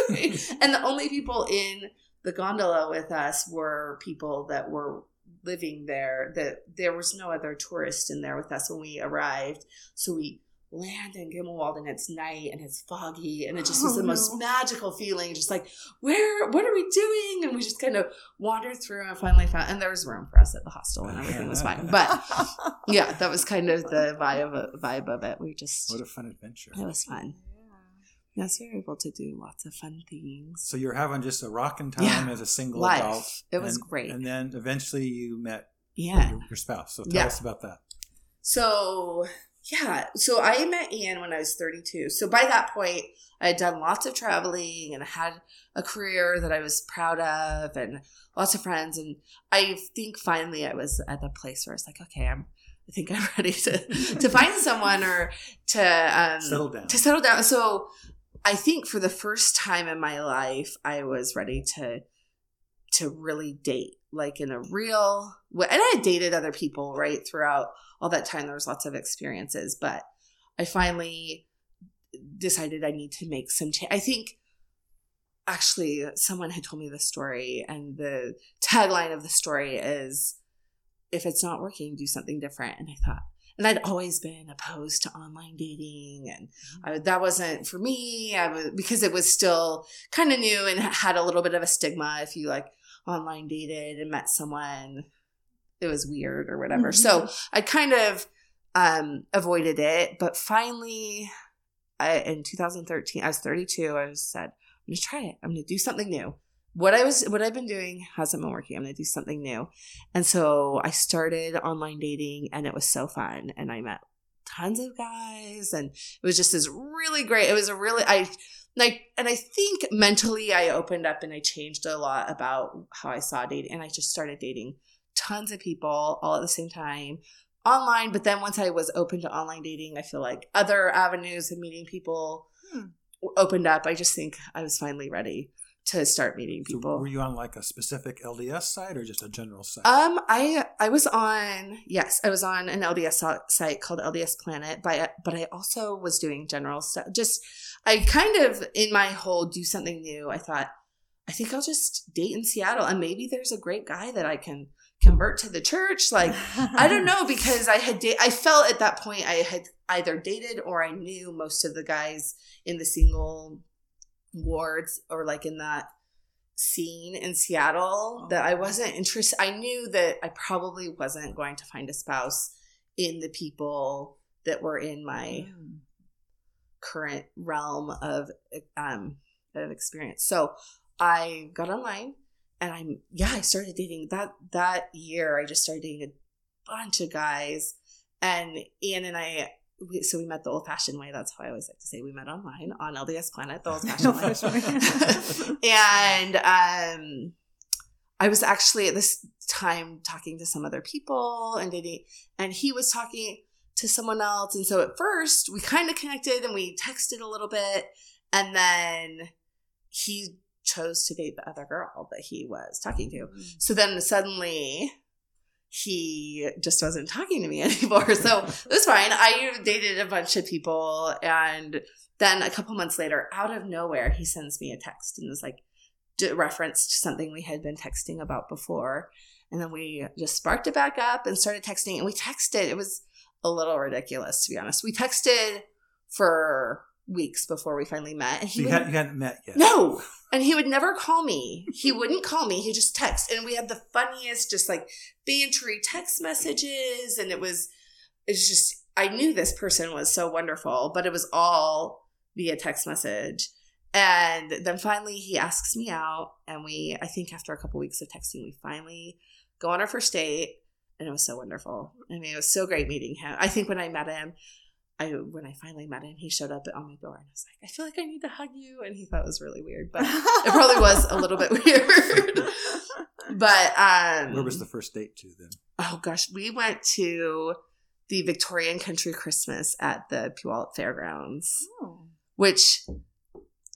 doing? And the only people in the gondola with us were people that were living there, that there was no other tourist in there with us when we arrived. So we land in Gimmelwald and it's night and it's foggy and it just was oh, the no. most magical feeling, just like where what are we doing, and we just kind of wandered through and finally found, and there was room for us at the hostel and everything was fine, but yeah, that was kind of the vibe vibe of it. We just what a fun adventure. It was fun. Yes, we were able to do lots of fun things. So you're having just a rockin' time yeah. as a single Life. Adult. It was and, great. And then eventually you met yeah. your, your spouse. So tell yeah. us about that. So, yeah. So I met Ian when I was thirty-two. So by that point, I had done lots of traveling and I had a career that I was proud of and lots of friends. And I think finally I was at the place where I was like, okay, I'm I think I'm ready to, to find someone or to um, settle down. To settle down. So I think for the first time in my life, I was ready to to really date, like in a real way. And I had dated other people, right, throughout all that time. There was lots of experiences, but I finally decided I need to make some change. I think actually someone had told me the story, and the tagline of the story is, if it's not working, do something different. And I thought, and I'd always been opposed to online dating, and I, that wasn't for me. I was, because it was still kind of new and had a little bit of a stigma. If you like online dated and met someone, it was weird or whatever. Mm-hmm. So I kind of um, avoided it. But finally, I, in twenty thirteen, I was thirty-two. I said, I'm going to try it. I'm going to do something new. What I was, what I've been doing hasn't been working. I'm going to do something new. And so I started online dating, and it was so fun. And I met tons of guys, and it was just this really great, it was a really, I, like, and I think mentally I opened up and I changed a lot about how I saw dating. And I just started dating tons of people all at the same time online. But then once I was open to online dating, I feel like other avenues of meeting people hmm. opened up. I just think I was finally ready to start meeting people. So were you on like a specific L D S site or just a general site? Um, I I was on, yes, I was on an L D S site called L D S Planet, but, but I also was doing general stuff. Just, I kind of, in my whole do something new, I thought, I think I'll just date in Seattle and maybe there's a great guy that I can convert to the church. Like, I don't know, because I had, da- I felt at that point I had either dated or I knew most of the guys in the single wards or like in that scene in Seattle oh. that I wasn't interested. I knew that I probably wasn't going to find a spouse in the people that were in my mm. current realm of, um, of experience. So I got online and I'm, yeah, I started dating that, that year. I just started dating a bunch of guys, and Ian and I, We, so we met the old-fashioned way. That's how I always like to say we met online on L D S Planet, the old-fashioned way. And um, I was actually at this time talking to some other people and dating, and he was talking to someone else. And so at first we kind of connected and we texted a little bit, and then he chose to date the other girl that he was talking to. Mm-hmm. So then suddenly he just wasn't talking to me anymore. So it was fine. I dated a bunch of people. And then a couple months later, out of nowhere, he sends me a text and was like, referenced something we had been texting about before. And then we just sparked it back up and started texting. And we texted. It was a little ridiculous, to be honest. We texted for weeks before we finally met. And he so you, had, you hadn't met yet? No. And he would never call me. He wouldn't call me. He just texts. And we had the funniest, just like bantery text messages. And it was, it's just, I knew this person was so wonderful, but it was all via text message. And then finally he asks me out. And we, I think after a couple weeks of texting, we finally go on our first date. And it was so wonderful. I mean, it was so great meeting him. I think when I met him, I when I finally met him, he showed up on my door, and I was like, I feel like I need to hug you. And he thought it was really weird, but it probably was a little bit weird. But um, where was the first date to then? Oh, gosh. We went to the Victorian Country Christmas at the Puyallup Fairgrounds, oh. which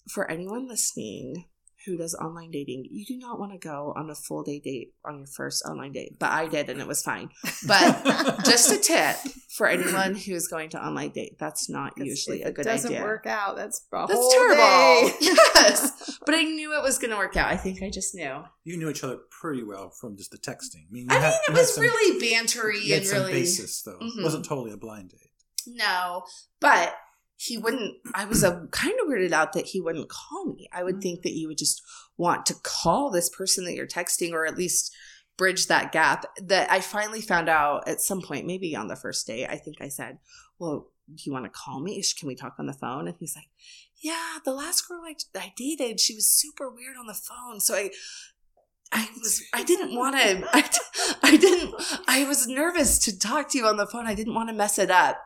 for anyone listening who does online dating, you do not want to go on a full day date on your first online date. But I did, and it was fine. But just a tip for anyone who is going to online date, that's not that's, usually a good idea. It doesn't work out. That's a That's whole terrible. Day. Yes. But I knew it was going to work out. I think I just knew. You knew each other pretty well from just the texting. I mean, I had, mean it was some, really bantery you had and some really basis, though. Mm-hmm. It wasn't totally a blind date. No, but he wouldn't, I was a, kind of weirded out that he wouldn't call me. I would think that you would just want to call this person that you're texting, or at least bridge that gap. That I finally found out at some point, maybe on the first day, I think I said, well, do you want to call me? Can we talk on the phone? And he's like, yeah, the last girl I, I dated, she was super weird on the phone. So I... I was, I didn't want to, I, I didn't, I was nervous to talk to you on the phone. I didn't want to mess it up.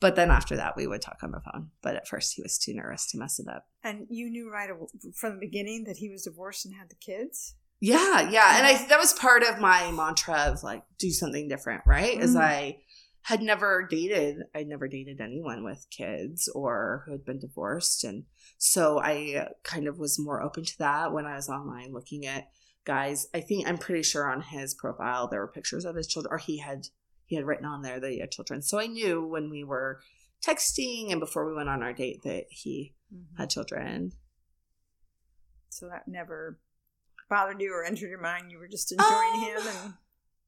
But then after that, we would talk on the phone. But at first, he was too nervous to mess it up. And you knew right from the beginning that he was divorced and had the kids? Yeah, yeah. yeah. And I, that was part of my mantra of, like, do something different, right? As mm-hmm. I had never dated. I never dated anyone with kids or who had been divorced. And so I kind of was more open to that when I was online looking at guys. I think I'm pretty sure on his profile, there were pictures of his children. Or he had... He had written on there that he had children. So I knew when we were texting and before we went on our date that he mm-hmm. had children. So that never bothered you or entered your mind? You were just enjoying um, him and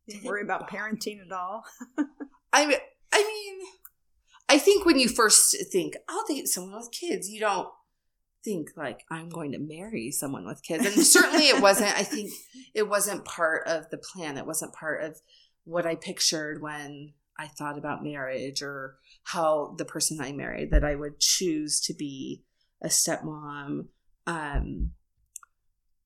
didn't worry about parenting at all? I, I mean, I think when you first think, I'll date someone with kids, you don't think, like, I'm going to marry someone with kids. And certainly it wasn't. I think it wasn't part of the plan. It wasn't part of what I pictured when I thought about marriage, or how the person I married, that I would choose to be a stepmom. Um,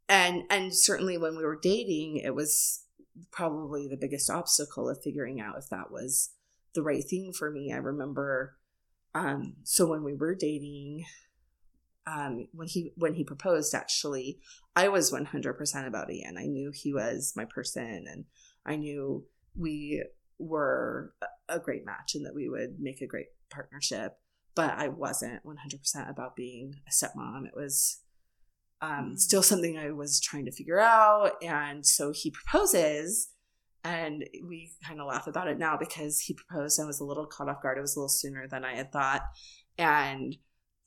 and, and certainly when we were dating, it was probably the biggest obstacle of figuring out if that was the right thing for me. I remember, um, so when we were dating, um, when he, when he proposed, actually, I was one hundred percent about Ian. I knew he was my person, and I knew we were a great match and that we would make a great partnership, but I wasn't one hundred percent about being a stepmom. It was, um, still something I was trying to figure out. And so he proposes, and we kind of laugh about it now because he proposed and was a little caught off guard. It was a little sooner than I had thought. And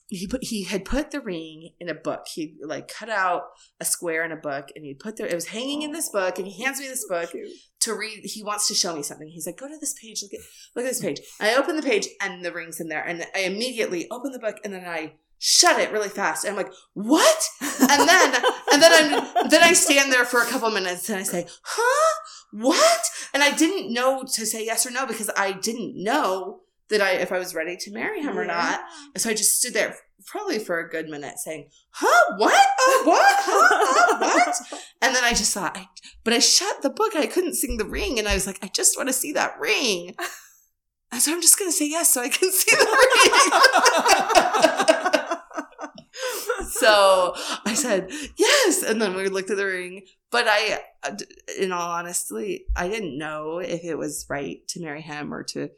he put, he had put the ring in a book. He like cut out a square in a book, and he put the, it was hanging in this book, and he hands me this book to read. He wants to show me something. He's like, go to this page. Look at, look at this page. And I open the page and the ring's in there, and I immediately open the book and then I shut it really fast. And I'm like, what? And then, and then I'm, then I stand there for a couple minutes and I say, huh? What? And I didn't know to say yes or no because I didn't know that I, if I was ready to marry him or not. And so I just stood there probably for a good minute saying, huh, what? Oh, what? Huh, huh, what? And then I just thought, I, but I shut the book. I couldn't sing the ring. And I was like, I just want to see that ring. And so I'm just going to say yes so I can see the ring. So I said, yes. And then we looked at the ring. But I, in all honesty, I didn't know if it was right to marry him or to...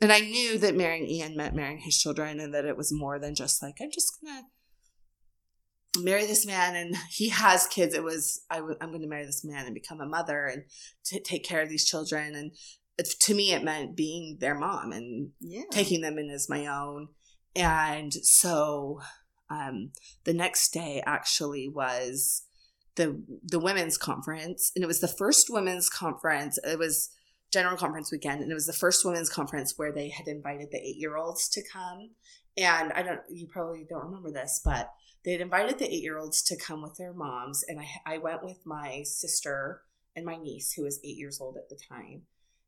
And I knew that marrying Ian meant marrying his children, and that it was more than just like, I'm just going to marry this man and he has kids. It was, I w- I'm going to marry this man and become a mother and t- take care of these children. And it, to me, it meant being their mom and yeah. taking them in as my own. And so um, the next day actually was the the women's conference. And it was the first women's conference. It was General Conference weekend, and it was the first women's conference where they had invited the eight-year-olds to come. And I don't, you probably don't remember this, but they had invited the eight-year-olds to come with their moms. And I, I went with my sister and my niece, who was eight years old at the time,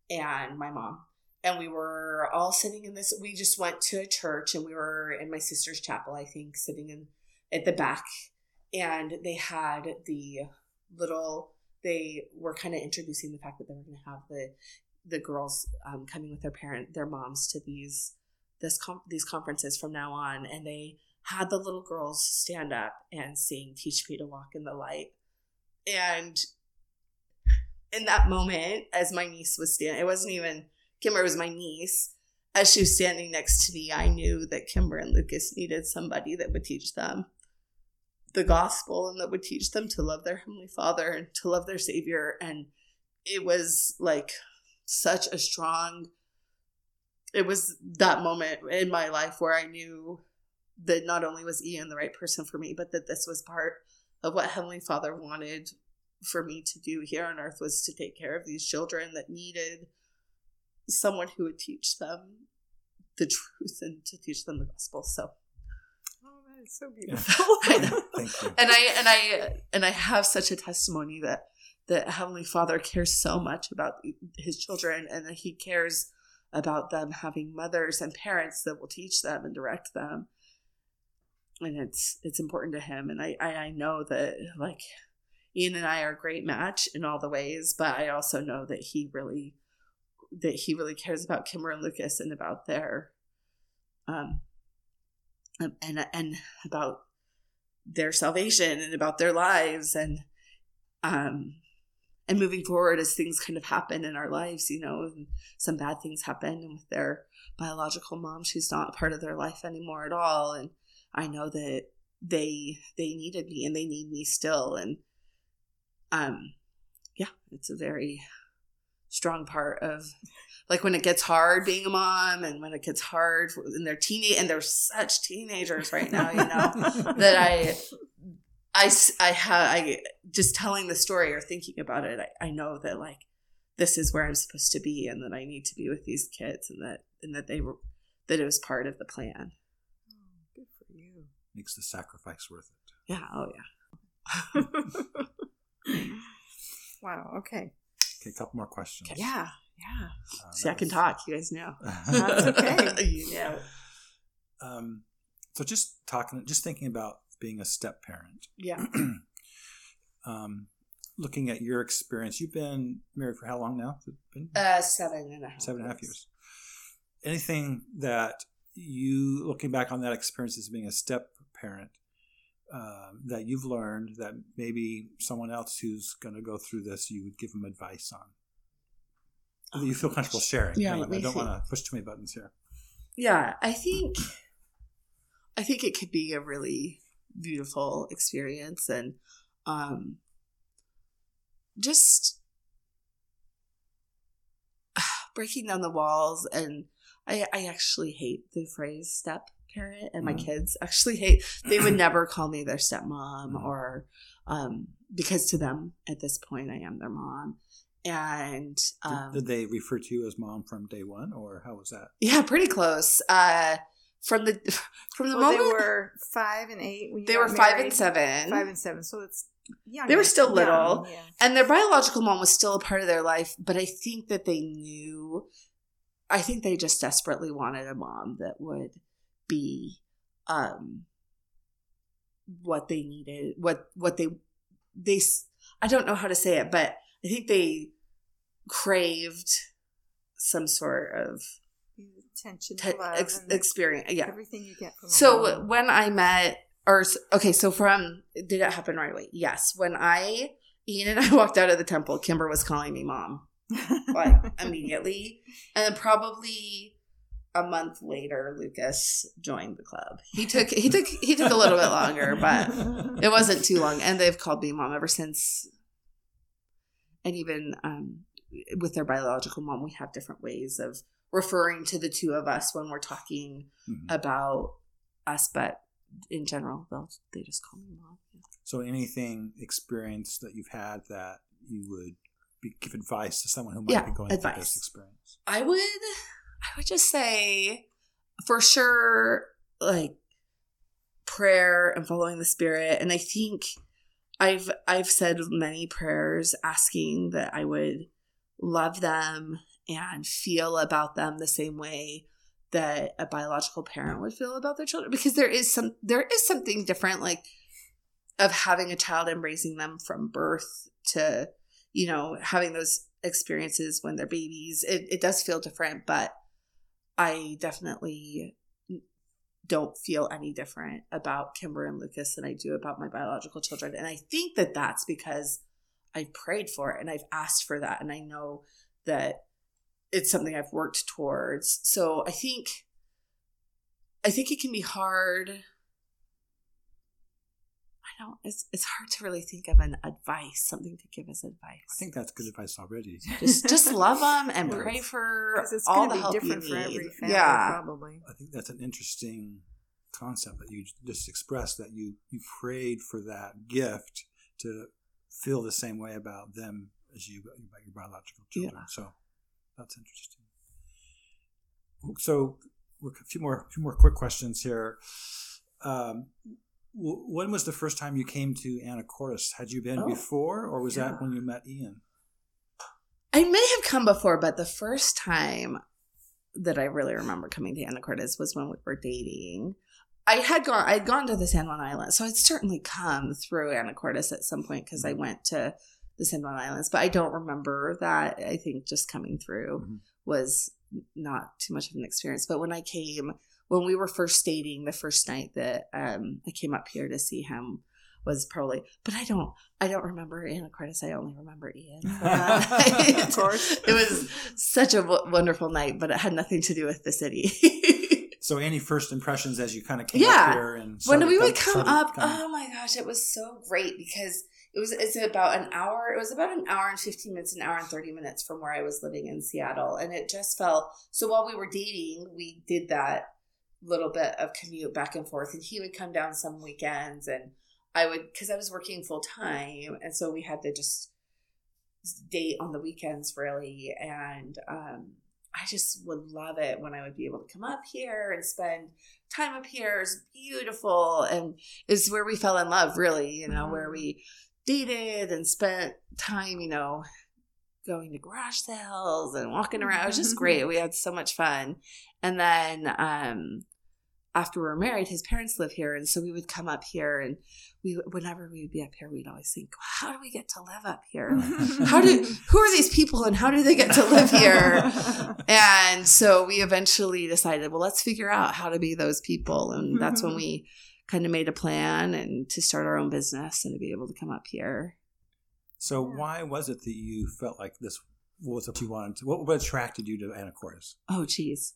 and my mom. And we were all sitting in this, we just went to a church, and we were in my sister's chapel, I think, sitting in at the back. And they had the little, they were kind of introducing the fact that they were going to have the the girls um, coming with their parent, their moms to these this com- these conferences from now on. And they had the little girls stand up and sing "Teach Me to Walk in the Light." And in that moment, as my niece was standing, it wasn't even Kimber, it was my niece. As she was standing next to me, I knew that Kimber and Lucas needed somebody that would teach them the gospel, and that would teach them to love their Heavenly Father and to love their Savior. And it was like such a strong, it was that moment in my life where I knew that not only was Ian the right person for me, but that this was part of what Heavenly Father wanted for me to do here on earth, was to take care of these children that needed someone who would teach them the truth and to teach them the gospel. So it's so beautiful. Yeah. I know. Thank you. And I and I and I have such a testimony that that Heavenly Father cares so much about his children, and that he cares about them having mothers and parents that will teach them and direct them. And it's it's important to him. And I, I, I know that like Ian and I are a great match in all the ways, but I also know that he really that he really cares about Kimber and Lucas, and about their um and and about their salvation and about their lives, and um and moving forward as things kind of happen in our lives, you know, and some bad things happen. And with their biological mom, she's not part of their life anymore at all. And I know that they they needed me, and they need me still. And um yeah, it's a very strong part of like when it gets hard being a mom, and when it gets hard and they're teenage and they're such teenagers right now, you know, that I, I, I have, I just telling the story or thinking about it, I, I know that like, this is where I'm supposed to be, and that I need to be with these kids, and that, and that they were, that it was part of the plan. Oh, good for you. Makes the sacrifice worth it. Yeah. Oh yeah. Wow. Okay. Okay, a couple more questions. Okay. Yeah, yeah. Uh, See, I can was... talk. You guys know. That's okay. You know. Um, so just talking, just thinking about being a step parent. Yeah. um, looking at your experience, you've been married for how long now? Been... Uh, seven and a half. Seven and a half years. Anything that you, looking back on that experience as being a step parent, Um, that you've learned that maybe someone else who's going to go through this, you would give them advice on that you feel comfortable sharing? Yeah, I, mean, I don't want to push too many buttons here. Yeah, I think I think it could be a really beautiful experience, and um, just uh, breaking down the walls. And I, I actually hate the phrase step parent, and my mm. kids actually hate, they would never call me their stepmom mm. or um, because to them at this point I am their mom. And um, did, did they refer to you as mom from day one, or how was that? Yeah, pretty close. Uh, from the from the well, moment they were five and eight, when you they were, were five married, and seven, five and seven. So it's young. They were still young, little, yeah. And their biological mom was still a part of their life. But I think that they knew. I think they just desperately wanted a mom that would be um, what they needed. What what they they I don't know how to say it, but I think they craved some sort of attention, te- ex- experience. Yeah, everything you get from. So mom. When I met, or okay, so from did it happen right away? Yes, when I Ian and I walked out of the temple, Kimber was calling me mom, like immediately, and then probably a month later, Lucas joined the club. He took he took he took a little bit longer, but it wasn't too long, and they've called me mom ever since. And even um, with their biological mom, we have different ways of referring to the two of us when we're talking mm-hmm. about us. But in general, they just call me mom. So anything experience that you've had that you would be, give advice to someone who might yeah, be going advice. through this experience? I would, I would just say for sure, like prayer and following the Spirit. And I think I've I've said many prayers asking that I would love them and feel about them the same way that a biological parent would feel about their children, because there is some there is something different, like of having a child and raising them from birth to, you know, having those experiences when they're babies. It it does feel different, but I definitely don't feel any different about Kimber and Lucas than I do about my biological children. And I think that that's because I prayed for it and I've asked for that. And I know that it's something I've worked towards. So I think, I think it can be hard. I don't, it's, it's hard to really think of an advice, something to give as advice. I think that's good advice already. Just, just love them and yeah. pray for it's all the be help different you need. For every family, yeah, probably. I think that's an interesting concept that you just expressed, that you, you prayed for that gift to feel the same way about them as you about your biological children. Yeah. So that's interesting. So we're a few more, a few more quick questions here. Um, When was the first time you came to Anacortes? Had you been oh, before, or was yeah. that when you met Ian? I may have come before, but the first time that I really remember coming to Anacortes was when we were dating. I had gone, I had gone to the San Juan Islands, so I'd certainly come through Anacortes at some point because I went to the San Juan Islands, but I don't remember that. I think just coming through mm-hmm. was not too much of an experience. But when I came... When we were first dating, the first night that um, I came up here to see him was probably, but I don't, I don't remember Anacortes. I only remember Ian. Of course, it was such a w- wonderful night, but it had nothing to do with the city. So, any first impressions as you kind of came yeah. up here, and when we would come up, coming. oh my gosh, it was so great because it was. It's about an hour. It was about an hour and fifteen minutes, an hour and thirty minutes from where I was living in Seattle, and it just felt so. While we were dating, we did that little bit of commute back and forth, and he would come down some weekends and I would, because I was working full time, and so we had to just date on the weekends really. And um I just would love it when I would be able to come up here and spend time up here. It's beautiful, and it's where we fell in love really, you know, mm-hmm. where we dated and spent time, you know, going to garage sales and walking around. It was just great. We had so much fun. And then um, after we were married, his parents live here. And so we would come up here, and we, whenever we would be up here, we'd always think, how do we get to live up here? How do, who are these people and how do they get to live here? And so we eventually decided, well, let's figure out how to be those people. And that's when we kind of made a plan and to start our own business and to be able to come up here. So yeah. why was it that you felt like this was what you wanted to, what, what attracted you to Anacortes? Oh, geez.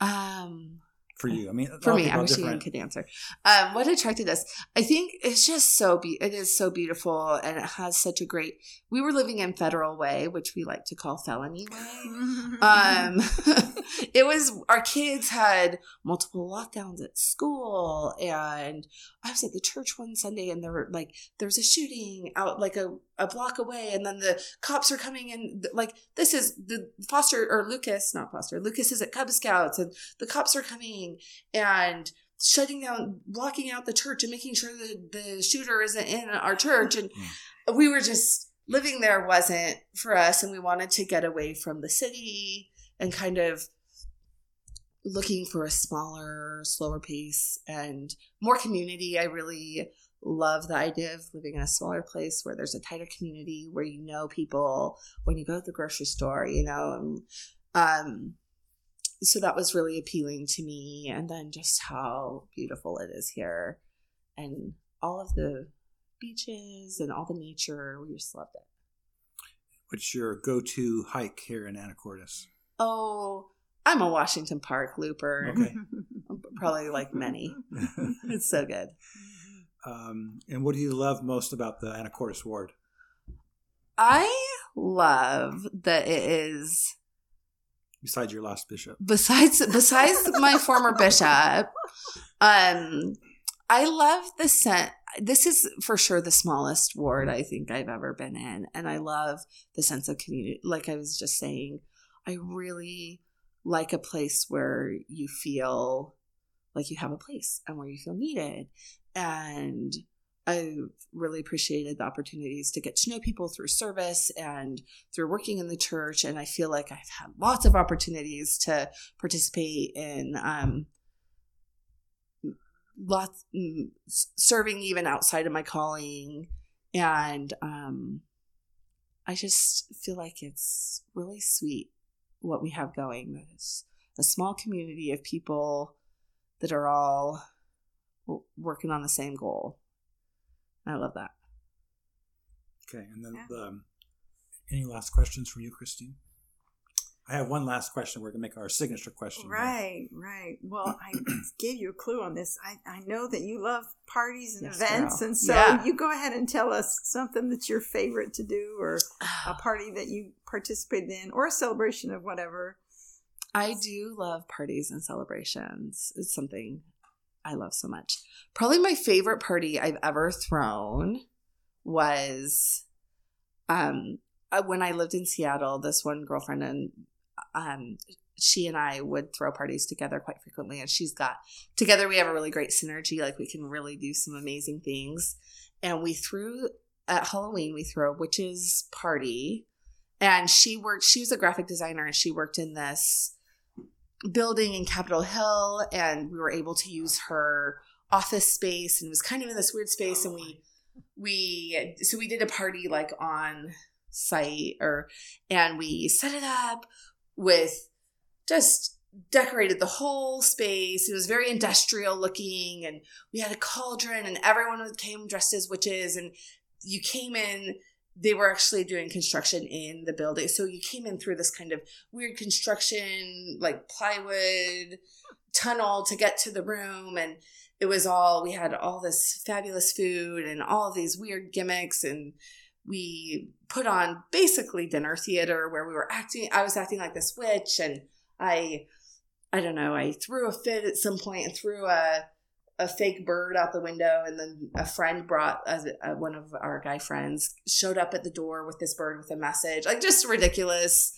Um, for you? I mean, for me, I wish Ian could answer. Um, what attracted us? I think it's just so be- it is so beautiful, and it has such a great. We were living in Federal Way, which we like to call Felony Way. um, it was our kids had multiple lockdowns at school, and I was at the church one Sunday, and there were like there was a shooting out like a. a block away, and then the cops are coming in. Like, this is the Foster or Lucas, not Foster. Lucas is at Cub Scouts, and the cops are coming and shutting down, blocking out the church, and making sure that the shooter isn't in our church. And mm. we were just living there wasn't for us, and we wanted to get away from the city and kind of looking for a smaller, slower pace and more community. I really. Love the idea of living in a smaller place where there's a tighter community, where you know people when you go to the grocery store, you know. And, um, so that was really appealing to me. And then just how beautiful it is here and all of the beaches and all the nature. We just loved it. What's your go-to hike here in Anacortes? Oh, I'm a Washington Park looper. Okay. Probably like many. It's so good. Um, and what do you love most about the Anacortes Ward? I love that it is... Besides your last bishop. Besides besides my former bishop, um, I love the scent. This is for sure the smallest ward I think I've ever been in. And I love the sense of community. Like I was just saying, I really like a place where you feel like you have a place and where you feel needed. And I really appreciated the opportunities to get to know people through service and through working in the church. And I feel like I've had lots of opportunities to participate in um, lots serving even outside of my calling. And um, I just feel like it's really sweet what we have going. It's a small community of people that are all working on the same goal. I love that. Okay, and then yeah. um, any last questions from you, Christine? I have one last question. We're going to make our signature question. Right, now. right. Well, I gave you a clue on this. I, I know that you love parties and yes, events, girl. and so yeah. you go ahead and tell us something that's your favorite to do, or a party that you participated in, or a celebration of whatever. I do love parties and celebrations. It's something I love so much. Probably my favorite party I've ever thrown was um, when I lived in Seattle. This one girlfriend, and um, she and I would throw parties together quite frequently. And she's got – together we have a really great synergy. Like, we can really do some amazing things. And we threw – at Halloween, we threw a witch's party. And she worked – she was a graphic designer, and she worked in this – building in Capitol Hill, and we were able to use her office space, and it was kind of in this weird space, and we we so we did a party like on site, or and we set it up with just decorated the whole space. It was very industrial looking, and we had a cauldron, and everyone came dressed as witches, and you came in. They were actually doing construction in the building. So you came in through this kind of weird construction, like plywood tunnel to get to the room. And it was all, we had all this fabulous food and all of these weird gimmicks. And we put on basically dinner theater where we were acting. I was acting like this witch. And I, I don't know, I threw a fit at some point and threw a, a fake bird out the window, and then a friend brought a, a, one of our guy friends showed up at the door with this bird with a message. Like, just ridiculous,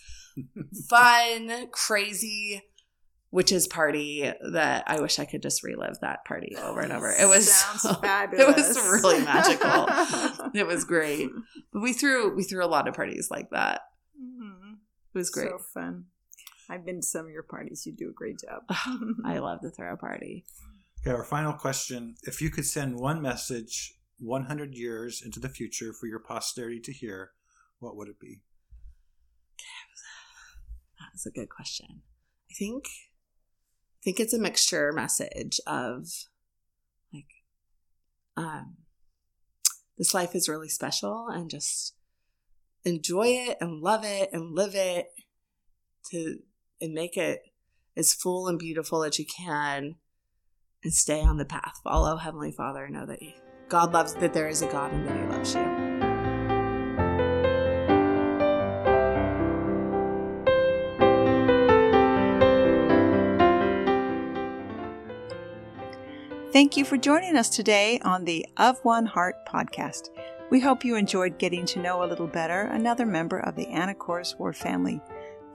fun, crazy witches party that I wish I could just relive that party over and over. It was so, fabulous. It was really magical. It was great. But we threw we threw a lot of parties like that. Mm-hmm. It was great. So fun. I've been to some of your parties. You do a great job. I love to throw a party. Okay, our final question. If you could send one message one hundred years into the future for your posterity to hear, what would it be? That's a good question. I think I think it's a mixture message of like um, this life is really special, and just enjoy it and love it and live it to and make it as full and beautiful as you can, and stay on the path. Follow Heavenly Father and know that God loves, that there is a God and that He loves you. Thank you for joining us today on the Of One Heart podcast. We hope you enjoyed getting to know a little better another member of the Anacortes Ward family.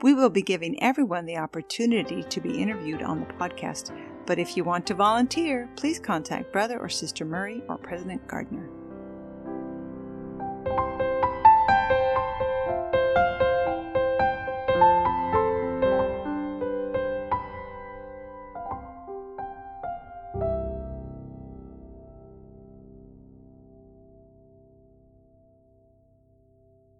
We will be giving everyone the opportunity to be interviewed on the podcast, but if you want to volunteer, please contact Brother or Sister Murray or President Gardner.